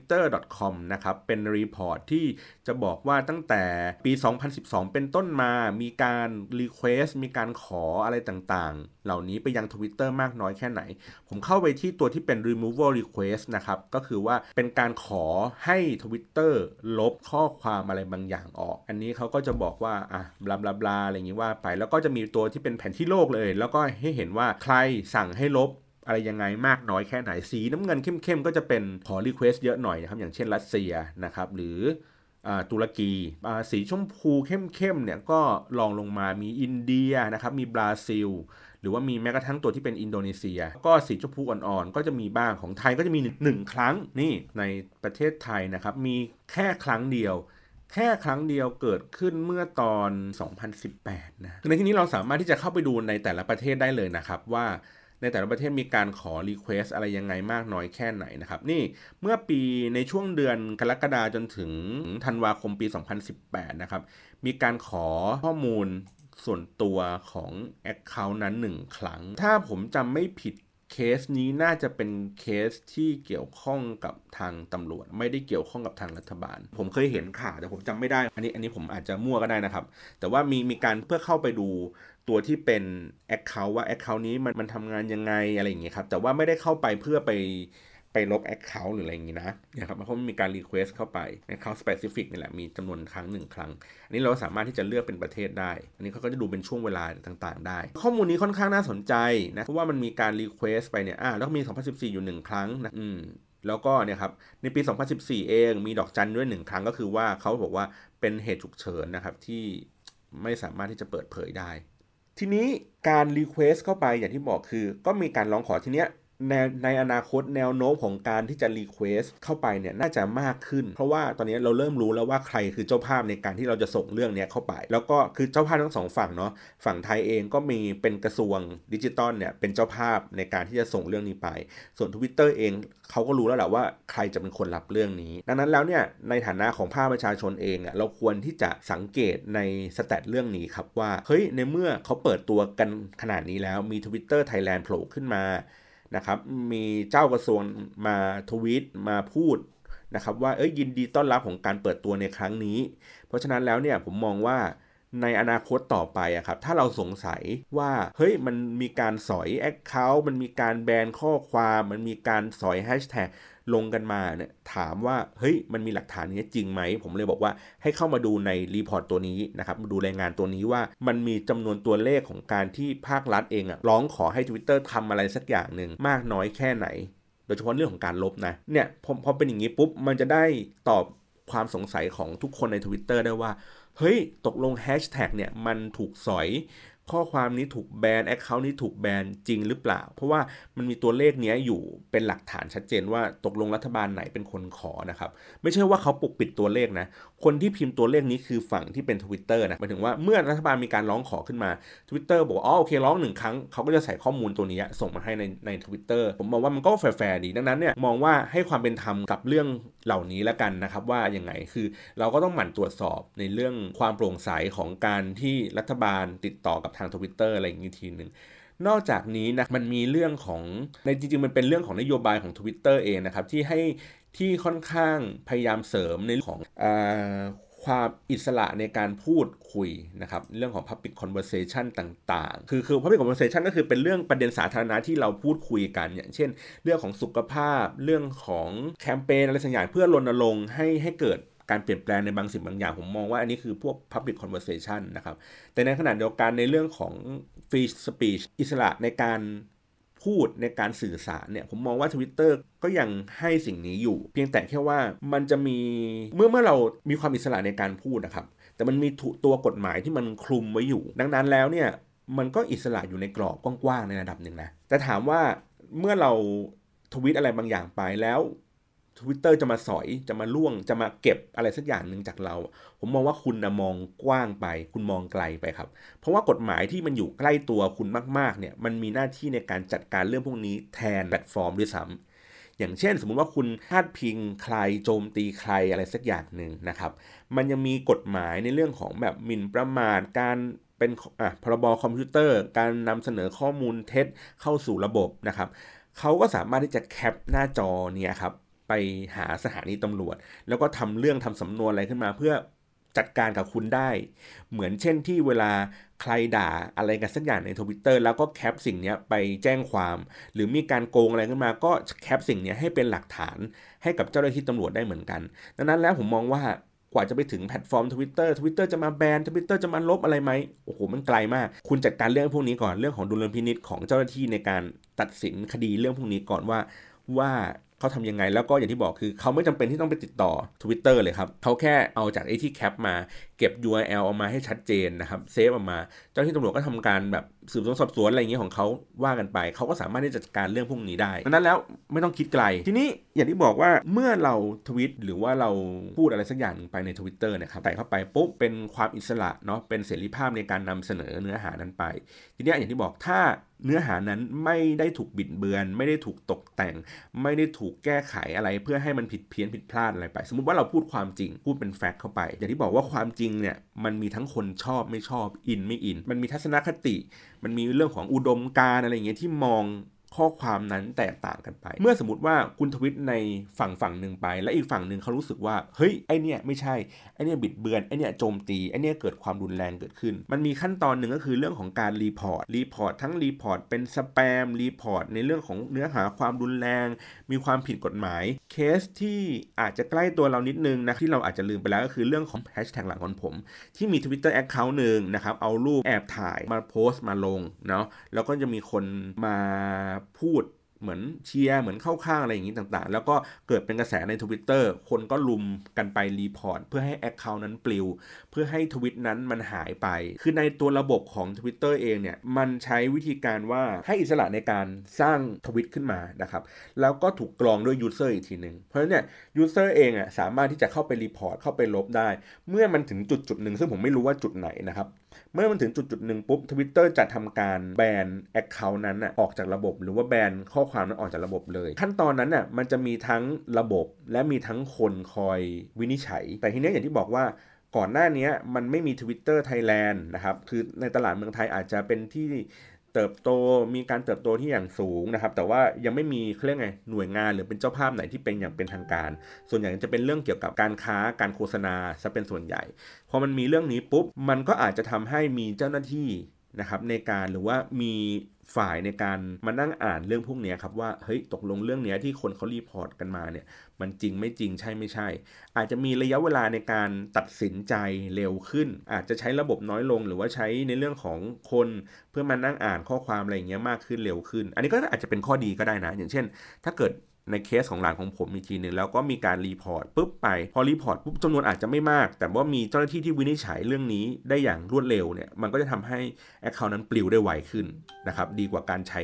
ตเตอร์ ดอท คอม นะครับเป็นรีพอร์ตที่จะบอกว่าตั้งแต่ปี สองพันสิบสอง เป็นต้นมามีการรีเควสมีการขออะไรต่างๆเหล่านี้ไปยัง Twitter มากน้อยแค่ไหนผมเข้าไปที่ตัวที่เป็น removal request นะครับก็คือว่าเป็นการขอให้ Twitter ลบข้อความอะไรบางอย่างออกอันนี้เขาก็จะบอกว่าอ่ะบลาบลาบลาอะไรอย่างนี้ว่าไปแล้วก็จะมีตัวที่เป็นแผนที่โลกเลยแล้วก็ให้เห็นว่าใครสั่งให้ลบ อะไรยังไงมากน้อยแค่ไหนสีน้ำเงินเข้มๆก็จะเป็นขอรีเควสเยอะหน่อยนะครับอย่างเช่นรัสเซียนะครับหรือตุรกีสีชมพูเข้มๆเนี่ยก็ลองลงมามีอินเดียนะครับมีบราซิลหรือว่ามีแม้กระทั่งตัวที่เป็นอินโดนีเซียก็สีชมพูอ่อนๆก็จะมีบ้างของไทยก็จะมีหนึ่งครั้งนี่ในประเทศไทยนะครับมีแค่ครั้งเดียวแค่ครั้งเดียวเกิดขึ้นเมื่อตอนสองพันสิบแปดนะในที่นี้เราสามารถที่จะเข้าไปดูในแต่ละประเทศได้เลยนะครับว่าในแต่ละประเทศมีการขอรีเควสอะไรยังไงมากน้อยแค่ไหนนะครับนี่เมื่อปีในช่วงเดือนกรกฎาคมจนถึงธันวาคมปีสองพันสิบแปดนะครับมีการขอข้อมูลส่วนตัวของ Account นั้นหนึ่งครั้งถ้าผมจำไม่ผิดเคสนี้น่าจะเป็นเคสที่เกี่ยวข้องกับทางตำรวจไม่ได้เกี่ยวข้องกับทางรัฐบาลผมเคยเห็นข่าวแต่ผมจำไม่ได้อันนี้อันนี้ผมอาจจะมั่วก็ได้นะครับแต่ว่ามีมีการเพื่อเข้าไปดูตัวที่เป็น Account ว่า Account นี้มันมันทำงานยังไงอะไรอย่างเงี้ยครับแต่ว่าไม่ได้เข้าไปเพื่อไปไปลบ Account หรืออะไรอย่างงี้นะนะครับเพราะมันมีการ Request เข้าไป Account Specific นี่แหละมีจำนวนครั้งหนึ่งครั้งอันนี้เราสามารถที่จะเลือกเป็นประเทศได้อันนี้เขาก็จะดูเป็นช่วงเวลาต่างๆได้ข้อมูลนี้ค่อนข้างน่าสนใจนะเพราะว่ามันมีการ Request ไปเนี่ยอ่ะแล้วมีสองพันสิบสี่อยู่หนึ่งครั้งนะอืมแล้วก็เนี่ยครับในปีสองพันสิบสี่เองมีดอกจันด้วยหนึ่งครั้งก็คือว่าเขาบอกว่าเป็นเหตุฉุกเฉินนะครับที่ไม่สามารถที่จะเปิดเผยได้ทีนี้การ Request เข้าไปอย่างที่บอกคือก็มีการร้องขอทีเนี้ยในในอนาคตแนวโน้มของการที่จะ Request เข้าไปเนี่ยน่าจะมากขึ้นเพราะว่าตอนนี้เราเริ่มรู้แล้วว่าใครคือเจ้าภาพในการที่เราจะส่งเรื่องนี้เข้าไปแล้วก็คือเจ้าภาพทั้งสองฝั่งเนาะฝั่งไทยเองก็มีเป็นกระทรวงดิจิทัลเนี่ยเป็นเจ้าภาพในการที่จะส่งเรื่องนี้ไปส่วน Twitter เองเขาก็รู้แล้วแหละว่าใครจะเป็นคนรับเรื่องนี้ดังนั้นแล้วเนี่ยในฐานะของภาคประชาชนเองอ่ะเราควรที่จะสังเกตในสแตทเรื่องนี้ครับว่าเฮ้ยในเมื่อเขาเปิดตัวกันขนาดนี้แล้วมี Twitter Thailand โผล่ขึ้นมานะครับมีเจ้ากระทรวงมาทวีตมาพูดนะครับว่าเอ้ยยินดีต้อนรับของการเปิดตัวในครั้งนี้เพราะฉะนั้นแล้วเนี่ยผมมองว่าในอนาคตต่อไปอะครับถ้าเราสงสัยว่าเฮ้ยมันมีการสอย Account มันมีการแบนข้อความมันมีการสอยแฮชแท็กลงกันมาเนี่ยถามว่าเฮ้ยมันมีหลักฐานนี้จริงไหมผมเลยบอกว่าให้เข้ามาดูในรีพอร์ตตัวนี้นะครับดูรายงานตัวนี้ว่ามันมีจำนวนตัวเลขของการที่ภาครัฐเองอะร้องขอให้ Twitter ทำอะไรสักอย่างหนึ่งมากน้อยแค่ไหนโดยเฉพาะเรื่องของการลบนะเนี่ยพอพอเป็นอย่างนี้ปุ๊บมันจะได้ตอบความสงสัยของทุกคนใน Twitter ได้ว่าเฮ้ยตกลงแฮชแท็กเนี่ยมันถูกสอยข้อความนี้ถูกแบน Account นี้ถูกแบนจริงหรือเปล่าเพราะว่ามันมีตัวเลขนี้อยู่เป็นหลักฐานชัดเจนว่าตกลงรัฐบาลไหนเป็นคนขอนะครับไม่ใช่ว่าเขาปกปิดตัวเลขนะคนที่พิมพ์ตัวเลขนี้คือฝั่งที่เป็น Twitter นะหมายถึงว่าเมื่อรัฐบาลมีการร้องขอขึ้นมา Twitter บอกว่าอ๋อโอเคร้องหนึ่งครั้งเขาก็จะใส่ข้อมูลตัวนี้ส่งมาให้ในใน Twitter ผมมองว่ามันก็แฟร์ๆดีดังนั้นเนี่ยมองว่าให้ความเป็นธรรมกับเรื่องเหล่านี้แล้วกันนะครับว่ายังไงคือเราก็ต้องหมั่นตรวจสอบในเรื่องความโปร่งใสของการที่รัฐบาลติดต่อกับทาง Twitter อะไรอย่างนี้ทีหนึ่งนอกจากนี้นะมันมีเรื่องของในจริงๆมันเป็นเรื่องของนโยบายของ Twitter เองนะครับที่ให้ที่ค่อนข้างพยายามเสริมในเรื่องของเอ่อความอิสระในการพูดคุยนะครับเรื่องของ Public Conversation ต่างๆคือคือ Public Conversation ก็คือเป็นเรื่องประเด็นสาธารณะที่เราพูดคุยกันอย่างเช่นเรื่องของสุขภาพเรื่องของแคมเปญอะไรสักอย่างเพื่อรณรงค์ให้ให้เกิดการเปลี่ยนแปลงในบางสิ่งบางอย่างผมมองว่าอันนี้คือพวก Public Conversation นะครับแต่ในขณะเดียวกันในเรื่องของ Free Speech อิสระในการพูดในการสื่อสารเนี่ยผมมองว่า Twitter ก็ยังให้สิ่งนี้อยู่เพียงแต่แค่ว่ามันจะมีเมื่อเมื่อเรามีความอิสระในการพูดนะครับแต่มันมีตัวกฎหมายที่มันคลุมไว้อยู่ดังนั้นแล้วเนี่ยมันก็อิสระอยู่ในกรอบกว้างๆในระดับหนึ่งนะแต่ถามว่าเมื่อเราทวีตอะไรบางอย่างไปแล้วTwitter จะมาสอยจะมาล่วงจะมาเก็บอะไรสักอย่างหนึ่งจากเราผมมองว่าคุณนะมองกว้างไปคุณมองไกลไปครับเพราะว่ากฎหมายที่มันอยู่ใกล้ตัวคุณมากๆเนี่ยมันมีหน้าที่ในการจัดการเรื่องพวกนี้แทนแพลตฟอร์มด้วยซ้ำอย่างเช่นสมมุติว่าคุณพาดพิงใครโจมตีใครอะไรสักอย่างหนึ่งนะครับมันยังมีกฎหมายในเรื่องของแบบหมิ่นประมาทการเป็นอ่ะพรบคอมพิวเตอร์การนำเสนอข้อมูลเท็จเข้าสู่ระบบนะครับเขาก็สามารถที่จะแคปหน้าจอเนี่ยครับไปหาสถานีตำรวจแล้วก็ทำเรื่องทำสำนวนอะไรขึ้นมาเพื่อจัดการกับคุณได้เหมือนเช่นที่เวลาใครด่าอะไรกันสักอย่างใน Twitter แล้วก็แคปสิ่งนี้ไปแจ้งความหรือมีการโกงอะไรขึ้นมาก็แคปสิ่งนี้ให้เป็นหลักฐานให้กับเจ้าหน้าที่ตำรวจได้เหมือนกันดังนั้นแล้วผมมองว่า กว่าจะไปถึงแพลตฟอร์ม Twitter Twitter จะมาแบน Twitter จะมาลบอะไรไหมโอ้โหมันไกลมากคุณจัดการเรื่องพวกนี้ก่อนเรื่องของดุลยพินิจของเจ้าหน้าที่ในการตัดสินคดีเรื่องพวกนี้ก่อนว่าว่าเขาทำยังไงแล้วก็อย่างที่บอกคือเขาไม่จำเป็นที่ต้องไปติดต่อ Twitter เลยครับเขาแค่เอาจากไอ้ที่แคปมาเก็บ ยู อาร์ แอล ออกมาให้ชัดเจนนะครับเซฟออกมาเจ้าหน้าที่ตำรวจก็ทำการแบบสืบสวนสอบสวนอะไรอย่างเงี้ยของเขาว่ากันไปเขาก็สามารถที่จะจัดการเรื่องพวกนี้ได้ดังนั้นแล้วไม่ต้องคิดไกลทีนี้อย่างที่บอกว่าเมื่อเราทวีตหรือว่าเราพูดอะไรสักอย่างไปใน Twitter นะครับใส่เข้าไปปุ๊บเป็นความอิสระเนาะเป็นเสรีภาพในการนำเสนอเนื้อหานั้นไปทีนี้อย่างที่บอกถ้าเนื้อหานั้นไม่ได้ถูกบิดเบือนไม่ได้ถูกตกแต่งไม่ได้ถูกแก้ไขอะไรเพื่อให้มันผิดเพี้ยนผิดพลาดอะไรไปสมมุติว่าเราพูดความจริงพูดเป็นแฟกต์เข้าไปอย่างที่บอกว่าความจริงเนี่ยมันมีทั้งคนชอบไม่ชอบอินไม่อินมันมีทัศนคติมันมีเรื่องของอุดมการณ์อะไรอย่างเงี้ยที่มองข้อความนั้นแตกต่างกันไปเมื่อสมมติว่าคุณทวิตในฝั่งฝั่งหนึ่งไปและอีกฝั่งหนึ่งเขารู้สึกว่าเฮ้ยไอเนี่ยไม่ใช่ไอเนี่ยบิดเบือนไอเนี่ยโจมตีไอเนี่ยเกิดความรุนแรงเกิดขึ้นมันมีขั้นตอนหนึ่งก็คือเรื่องของการรีพอร์ตรีพอร์ตทั้งรีพอร์ตเป็นสแปมรีพอร์ตในเรื่องของเนื้อหาความรุนแรงมีความผิดกฎหมายเคสที่อาจจะใกล้ตัวเรานิดนึงนะที่เราอาจจะลืมไปแล้วก็คือเรื่องของแฮชแท็กหลังของผมที่มี Twitter Account หนึ่งนะครับเอารูปแอบถ่ายมาโพสต์มาลงเนาะแล้วก็จะมีคนมาพูดเหมือนเชียร์เหมือนเข้าข้างอะไรอย่างนี้ต่างๆแล้วก็เกิดเป็นกระแสใน Twitter คนก็ลุมกันไปรีพอร์ตเพื่อให้ Account นั้นปลิวเพื่อให้ทวิตนั้นมันหายไปคือในตัวระบบของ Twitter เองเนี่ยมันใช้วิธีการว่าให้อิสระในการสร้างทวิตขึ้นมานะครับแล้วก็ถูกกรองด้วย User อีกทีนึงเพราะฉะนั้นเนี่ย User เองอ่ะสามารถที่จะเข้าไปรีพอร์ตเข้าไปลบได้เมื่อมันถึงจุดๆนึงซึ่งผมไม่รู้ว่าจุดไหนนะครับเมื่อมันถึงจุดๆหนึ่งปุ๊บ Twitter จะทำการแบน Account นั้นนะออกจากระบบหรือว่าแบนข้อความนั้นออกจากระบบเลยขั้นตอนนั้นน่ะมันจะมีทั้งระบบและมีทั้งคนคอยวินิจฉัยแต่ทีนี้อย่างที่บอกว่าก่อนหน้านี้มันไม่มี Twitter Thailand นะครับคือในตลาดเมืองไทยอาจจะเป็นที่เติบโตมีการเติบโตที่อย่างสูงนะครับแต่ว่ายังไม่มีเรื่องไงหน่วยงานหรือเป็นเจ้าภาพไหนที่เป็นอย่างเป็นทางการส่วนใหญ่จะเป็นเรื่องเกี่ยวกับการค้าการโฆษณาจะเป็นส่วนใหญ่พอมันมีเรื่องนี้ปุ๊บมันก็อาจจะทำให้มีเจ้าหน้าที่นะครับในการหรือว่ามีฝ่ายในการมานั่งอ่านเรื่องพวกนี้ครับว่าเฮ้ยตกลงเรื่องนี้ที่คนเขารีพอร์ตกันมาเนี่ยมันจริงไม่จริงใช่ไม่ใช่อาจจะมีระยะเวลาในการตัดสินใจเร็วขึ้นอาจจะใช้ระบบน้อยลงหรือว่าใช้ในเรื่องของคนเพื่อมานั่งอ่านข้อความอะไรอย่างเงี้ยมากขึ้นเร็วขึ้นอันนี้ก็อาจจะเป็นข้อดีก็ได้นะอย่างเช่นถ้าเกิดในเคสของหลานของผมอีกทีนึงแล้วก็มีการรีพอร์ตปุ๊บไปพอรีพอร์ตปุ๊บจำนวนอาจจะไม่มากแต่ว่ามีเจ้าหน้าที่ที่วินิจฉัยเรื่องนี้ได้อย่างรวดเร็วเนี่ยมันก็จะทำให้ Account นั้นปลิวได้ไวขึ้นนะครับดีกว่าการใช้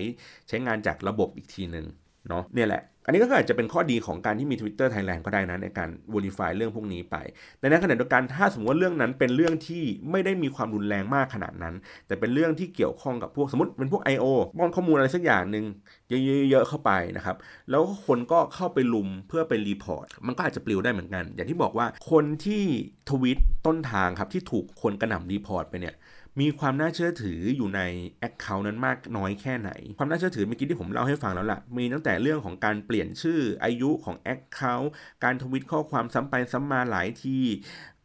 ใช้งานจากระบบอีกทีนึงเนาะเนี่ยแหละอันนี้ก็อาจจะเป็นข้อดีของการที่มี Twitter Thailand ก็ได้นะในการ verify เรื่องพวกนี้ไปแต่ในขณะเดียวกันถ้าสมมติว่าเรื่องนั้นเป็นเรื่องที่ไม่ได้มีความรุนแรงมากขนาดนั้นแต่เป็นเรื่องที่เกี่ยวข้องกับพวกสมมติเป็นพวก ไอ โอ ป้อนข้อมูลอะไรสักอย่างนึงเยอะๆเข้าไปนะครับแล้วคนก็เข้าไปลุมเพื่อไปรีพอร์ตมันก็อาจจะปลิวได้เหมือนกันอย่างที่บอกว่าคนที่ทวีตต้นทางครับที่ถูกคนกระหน่ำรีพอร์ตไปเนี่ยมีความน่าเชื่อถืออยู่ใน Account นั้นมากน้อยแค่ไหนความน่าเชื่อถือเมื่อกี้ที่ผมเล่าให้ฟังแล้วล่ะมีตั้งแต่เรื่องของการเปลี่ยนชื่ออายุของ Account การทวีตข้อความซ้ำไปซ้ำมาหลายที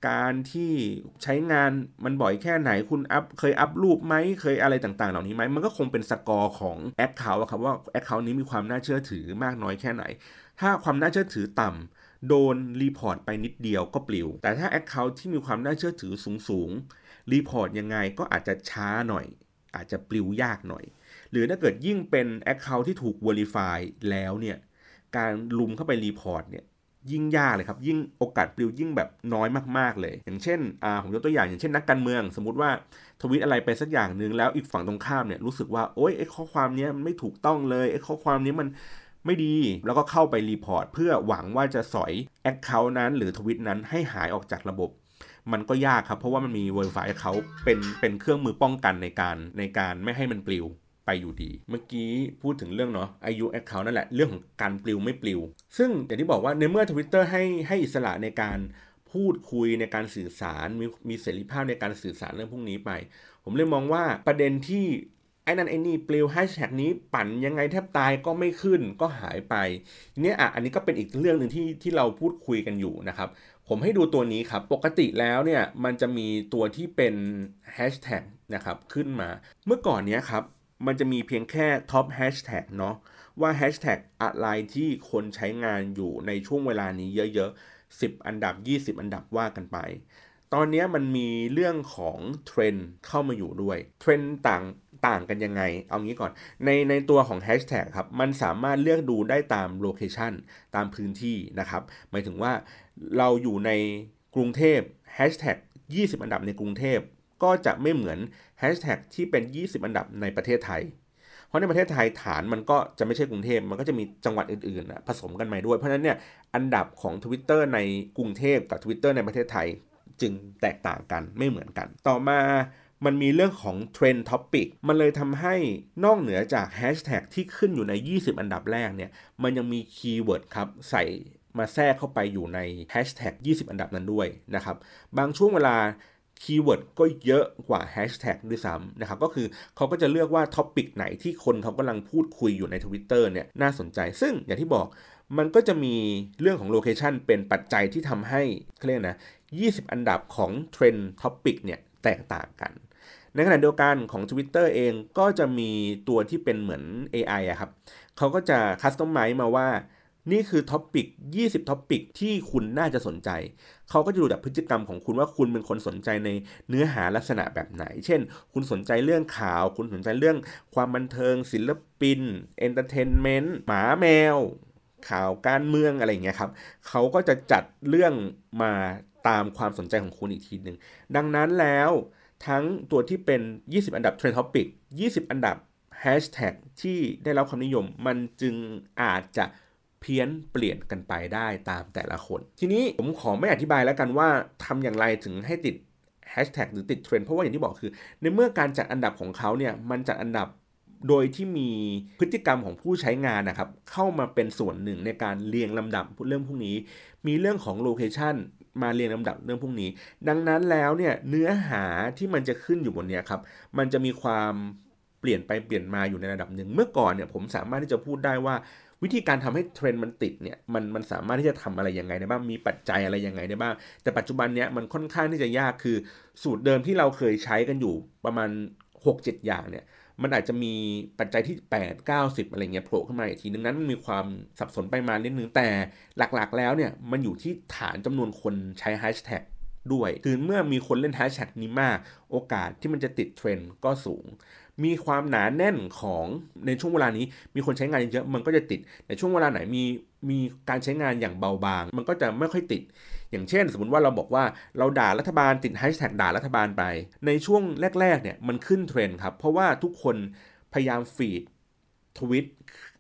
การที่ใช้งานมันบ่อยแค่ไหนคุณอัพเคยอัพรูปไหมเคยอะไรต่างๆเหล่านี้ไหมมันก็คงเป็นสกอร์ของ Account อะครับว่า Account นี้มีความน่าเชื่อถือมากน้อยแค่ไหนถ้าความน่าเชื่อถือต่ำโดนรีพอร์ตไปนิดเดียวก็ปลิวแต่ถ้า Account ที่มีความน่าเชื่อถือสูงๆรีพอร์ตยังไงก็อาจจะช้าหน่อยอาจจะปลิวยากหน่อยหรือถ้าเกิดยิ่งเป็น Account ที่ถูก Verify แล้วเนี่ยการลุมเข้าไปรีพอร์ตเนี่ยยิ่งยากเลยครับยิ่งโอกาสปลิวยิ่งแบบน้อยมากๆเลยอย่างเช่นอ่าผมยกตัวอย่างอย่างเช่นนักการเมืองสมมุติว่าทวีตอะไรไปสักอย่างนึงแล้วอีกฝั่งตรงข้ามเนี่ยรู้สึกว่าโอ๊ยไอ้ข้อความนี้มันไม่ถูกต้องเลยไอ้ข้อความนี้มันไม่ดีแล้วก็เข้าไปรีพอร์ตเพื่อหวังว่าจะสอย Account นั้นหรือทวิตนั้นให้หายออกจากระบบมันก็ยากครับเพราะว่ามันมี Verify Account เป็นเป็นเครื่องมือป้องกันในการในการไม่ให้มันปลิวไปอยู่ดีเมื่อกี้พูดถึงเรื่องเนาะอายุ Account นั่นแหละเรื่องของการปลิวไม่ปลิวซึ่งอย่างที่บอกว่าในเมื่อ Twitter ให้ให้อิสระในการพูดคุยในการสื่อสารมีมีเสรีภาพในการสื่อสารเรื่องพวกนี้ไปผมเลยมองว่าประเด็นที่ไอ้นั่นไอ้นี่ปลิวแฮชแท็กนี้ปั่นยังไงแทบตายก็ไม่ขึ้นก็หายไปเนี่ยอ่ะอันนี้ก็เป็นอีกเรื่องหนึ่งที่ที่เราพูดคุยกันอยู่นะครับผมให้ดูตัวนี้ครับปกติแล้วเนี่ยมันจะมีตัวที่เป็นแฮชแท็กนะครับขึ้นมาเมื่อก่อนเนี้ยครับมันจะมีเพียงแค่ท็อปแฮชแท็กเนาะว่าแฮชแท็กอะไรที่คนใช้งานอยู่ในช่วงเวลานี้เยอะๆ สิบอันดับยี่สิบอันดับว่ากันไปตอนนี้มันมีเรื่องของเทรนด์เข้ามาอยู่ด้วยเทรนด์ต่างต่างกันยังไงเอางี้ก่อนในในตัวของแฮชแท็กครับมันสามารถเลือกดูได้ตามโลเคชันตามพื้นที่นะครับหมายถึงว่าเราอยู่ในกรุงเทพแฮชแท็กยี่สิบอันดับในกรุงเทพก็จะไม่เหมือนแฮชแท็กที่เป็นยี่สิบอันดับในประเทศไทยเพราะในประเทศไทยฐานมันก็จะไม่ใช่กรุงเทพมันก็จะมีจังหวัดอื่นๆผสมกันมาด้วยเพราะฉะนั้นเนี่ยอันดับของ Twitter ในกรุงเทพกับ Twitter ในประเทศไทยจึงแตกต่างกันไม่เหมือนกันต่อมามันมีเรื่องของเทรนด์ท็อปิกมันเลยทำให้นอกเหนือจากแฮชแท็กที่ขึ้นอยู่ในยี่สิบอันดับแรกเนี่ยมันยังมีคีย์เวิร์ดครับใส่มาแทรกเข้าไปอยู่ในแฮชแท็กยี่สิบอันดับนั้นด้วยนะครับบางช่วงเวลาคีย์เวิร์ดก็เยอะกว่าแฮชแท็กด้วยซ้ำนะครับก็คือเขาก็จะเลือกว่าท็อปิกไหนที่คนเขากำลังพูดคุยอยู่ใน Twitter เนี่ยน่าสนใจซึ่งอย่างที่บอกมันก็จะมีเรื่องของโลเคชันเป็นปัจจัยที่ทำให้เขาเรียกนะยี่สิบอันดับของเทรนด์ท็อปิกเนี่ยแตกต่างกันในขณะเดียวกันของ Twitter เองก็จะมีตัวที่เป็นเหมือน เอ ไอ อะครับเขาก็จะคัสตอมไมซ์มาว่านี่คือท็อปิกยี่สิบท็อปิกที่คุณน่าจะสนใจเขาก็จะดูจากพฤติกรรมของคุณว่าคุณเป็นคนสนใจในเนื้อหาลักษณะแบบไหนเช่นคุณสนใจเรื่องข่าวคุณสนใจเรื่องความบันเทิงศิลปินเอนเตอร์เทนเมนต์หมาแมวข่าวการเมืองอะไรอย่างเงี้ยครับเขาก็จะจัดเรื่องมาตามความสนใจของคุณอีกทีหนึ่งดังนั้นแล้วทั้งตัวที่เป็นยี่สิบอันดับเทรนด์ท็อปิกยี่สิบอันดับแฮชแท็กที่ได้รับความนิยมมันจึงอาจจะเพี้ยนเปลี่ยนกันไปได้ตามแต่ละคนทีนี้ผมขอไม่อธิบายแล้วกันว่าทำอย่างไรถึงให้ติดแฮชแท็กหรือติดเทรนด์เพราะว่าอย่างที่บอกคือในเมื่อการจัดอันดับของเขาเนี่ยมันจัดอันดับโดยที่มีพฤติกรรมของผู้ใช้งานนะครับเข้ามาเป็นส่วนหนึ่งในการเรียงลำดับเรื่องพวกนี้มีเรื่องของโลเคชันมาเรียงลำดับเรื่องพวกนี้ดังนั้นแล้วเนี่ยเนื้อหาที่มันจะขึ้นอยู่บนเนี้ยครับมันจะมีความเปลี่ยนไปเปลี่ยนมาอยู่ในระดับหนึ่งเมื่อก่อนเนี่ยผมสามารถที่จะพูดได้ว่าวิธีการทำให้เทรนด์มันติดเนี่ยมันมันสามารถที่จะทำอะไรยังไงได้บ้างมีปัจจัยอะไรยังไงได้บ้างแต่ปัจจุบันเนี้ยมันค่อนข้างที่จะยากคือสูตรเดิมที่เราเคยใช้กันอยู่ประมาณ หกเจ็ด อย่างเนี่ยมันอาจจะมีปัจจัยที่แปด เก้า สิบอะไรเงี้ยโผล่ขึ้นมาอีกทีนึงนั้นมันมีความสับสนไปมานิดนึงแต่หลักๆแล้วเนี่ยมันอยู่ที่ฐานจำนวนคนใช้แฮชแท็กด้วยถึงเมื่อมีคนเล่นแฮชแท็กนี้มากโอกาสที่มันจะติดเทรนด์ก็สูงมีความหนาแน่นของในช่วงเวลานี้มีคนใช้งานเยอะมันก็จะติดในช่วงเวลาไหนมีมีการใช้งานอย่างเบาบางมันก็จะไม่ค่อยติดอย่างเช่นสมมติว่าเราบอกว่าเราด่ารัฐบาลติดแฮชแท็กด่ารัฐบาลไปในช่วงแรกๆเนี่ยมันขึ้นเทรนด์ครับเพราะว่าทุกคนพยายามฟีดทวิต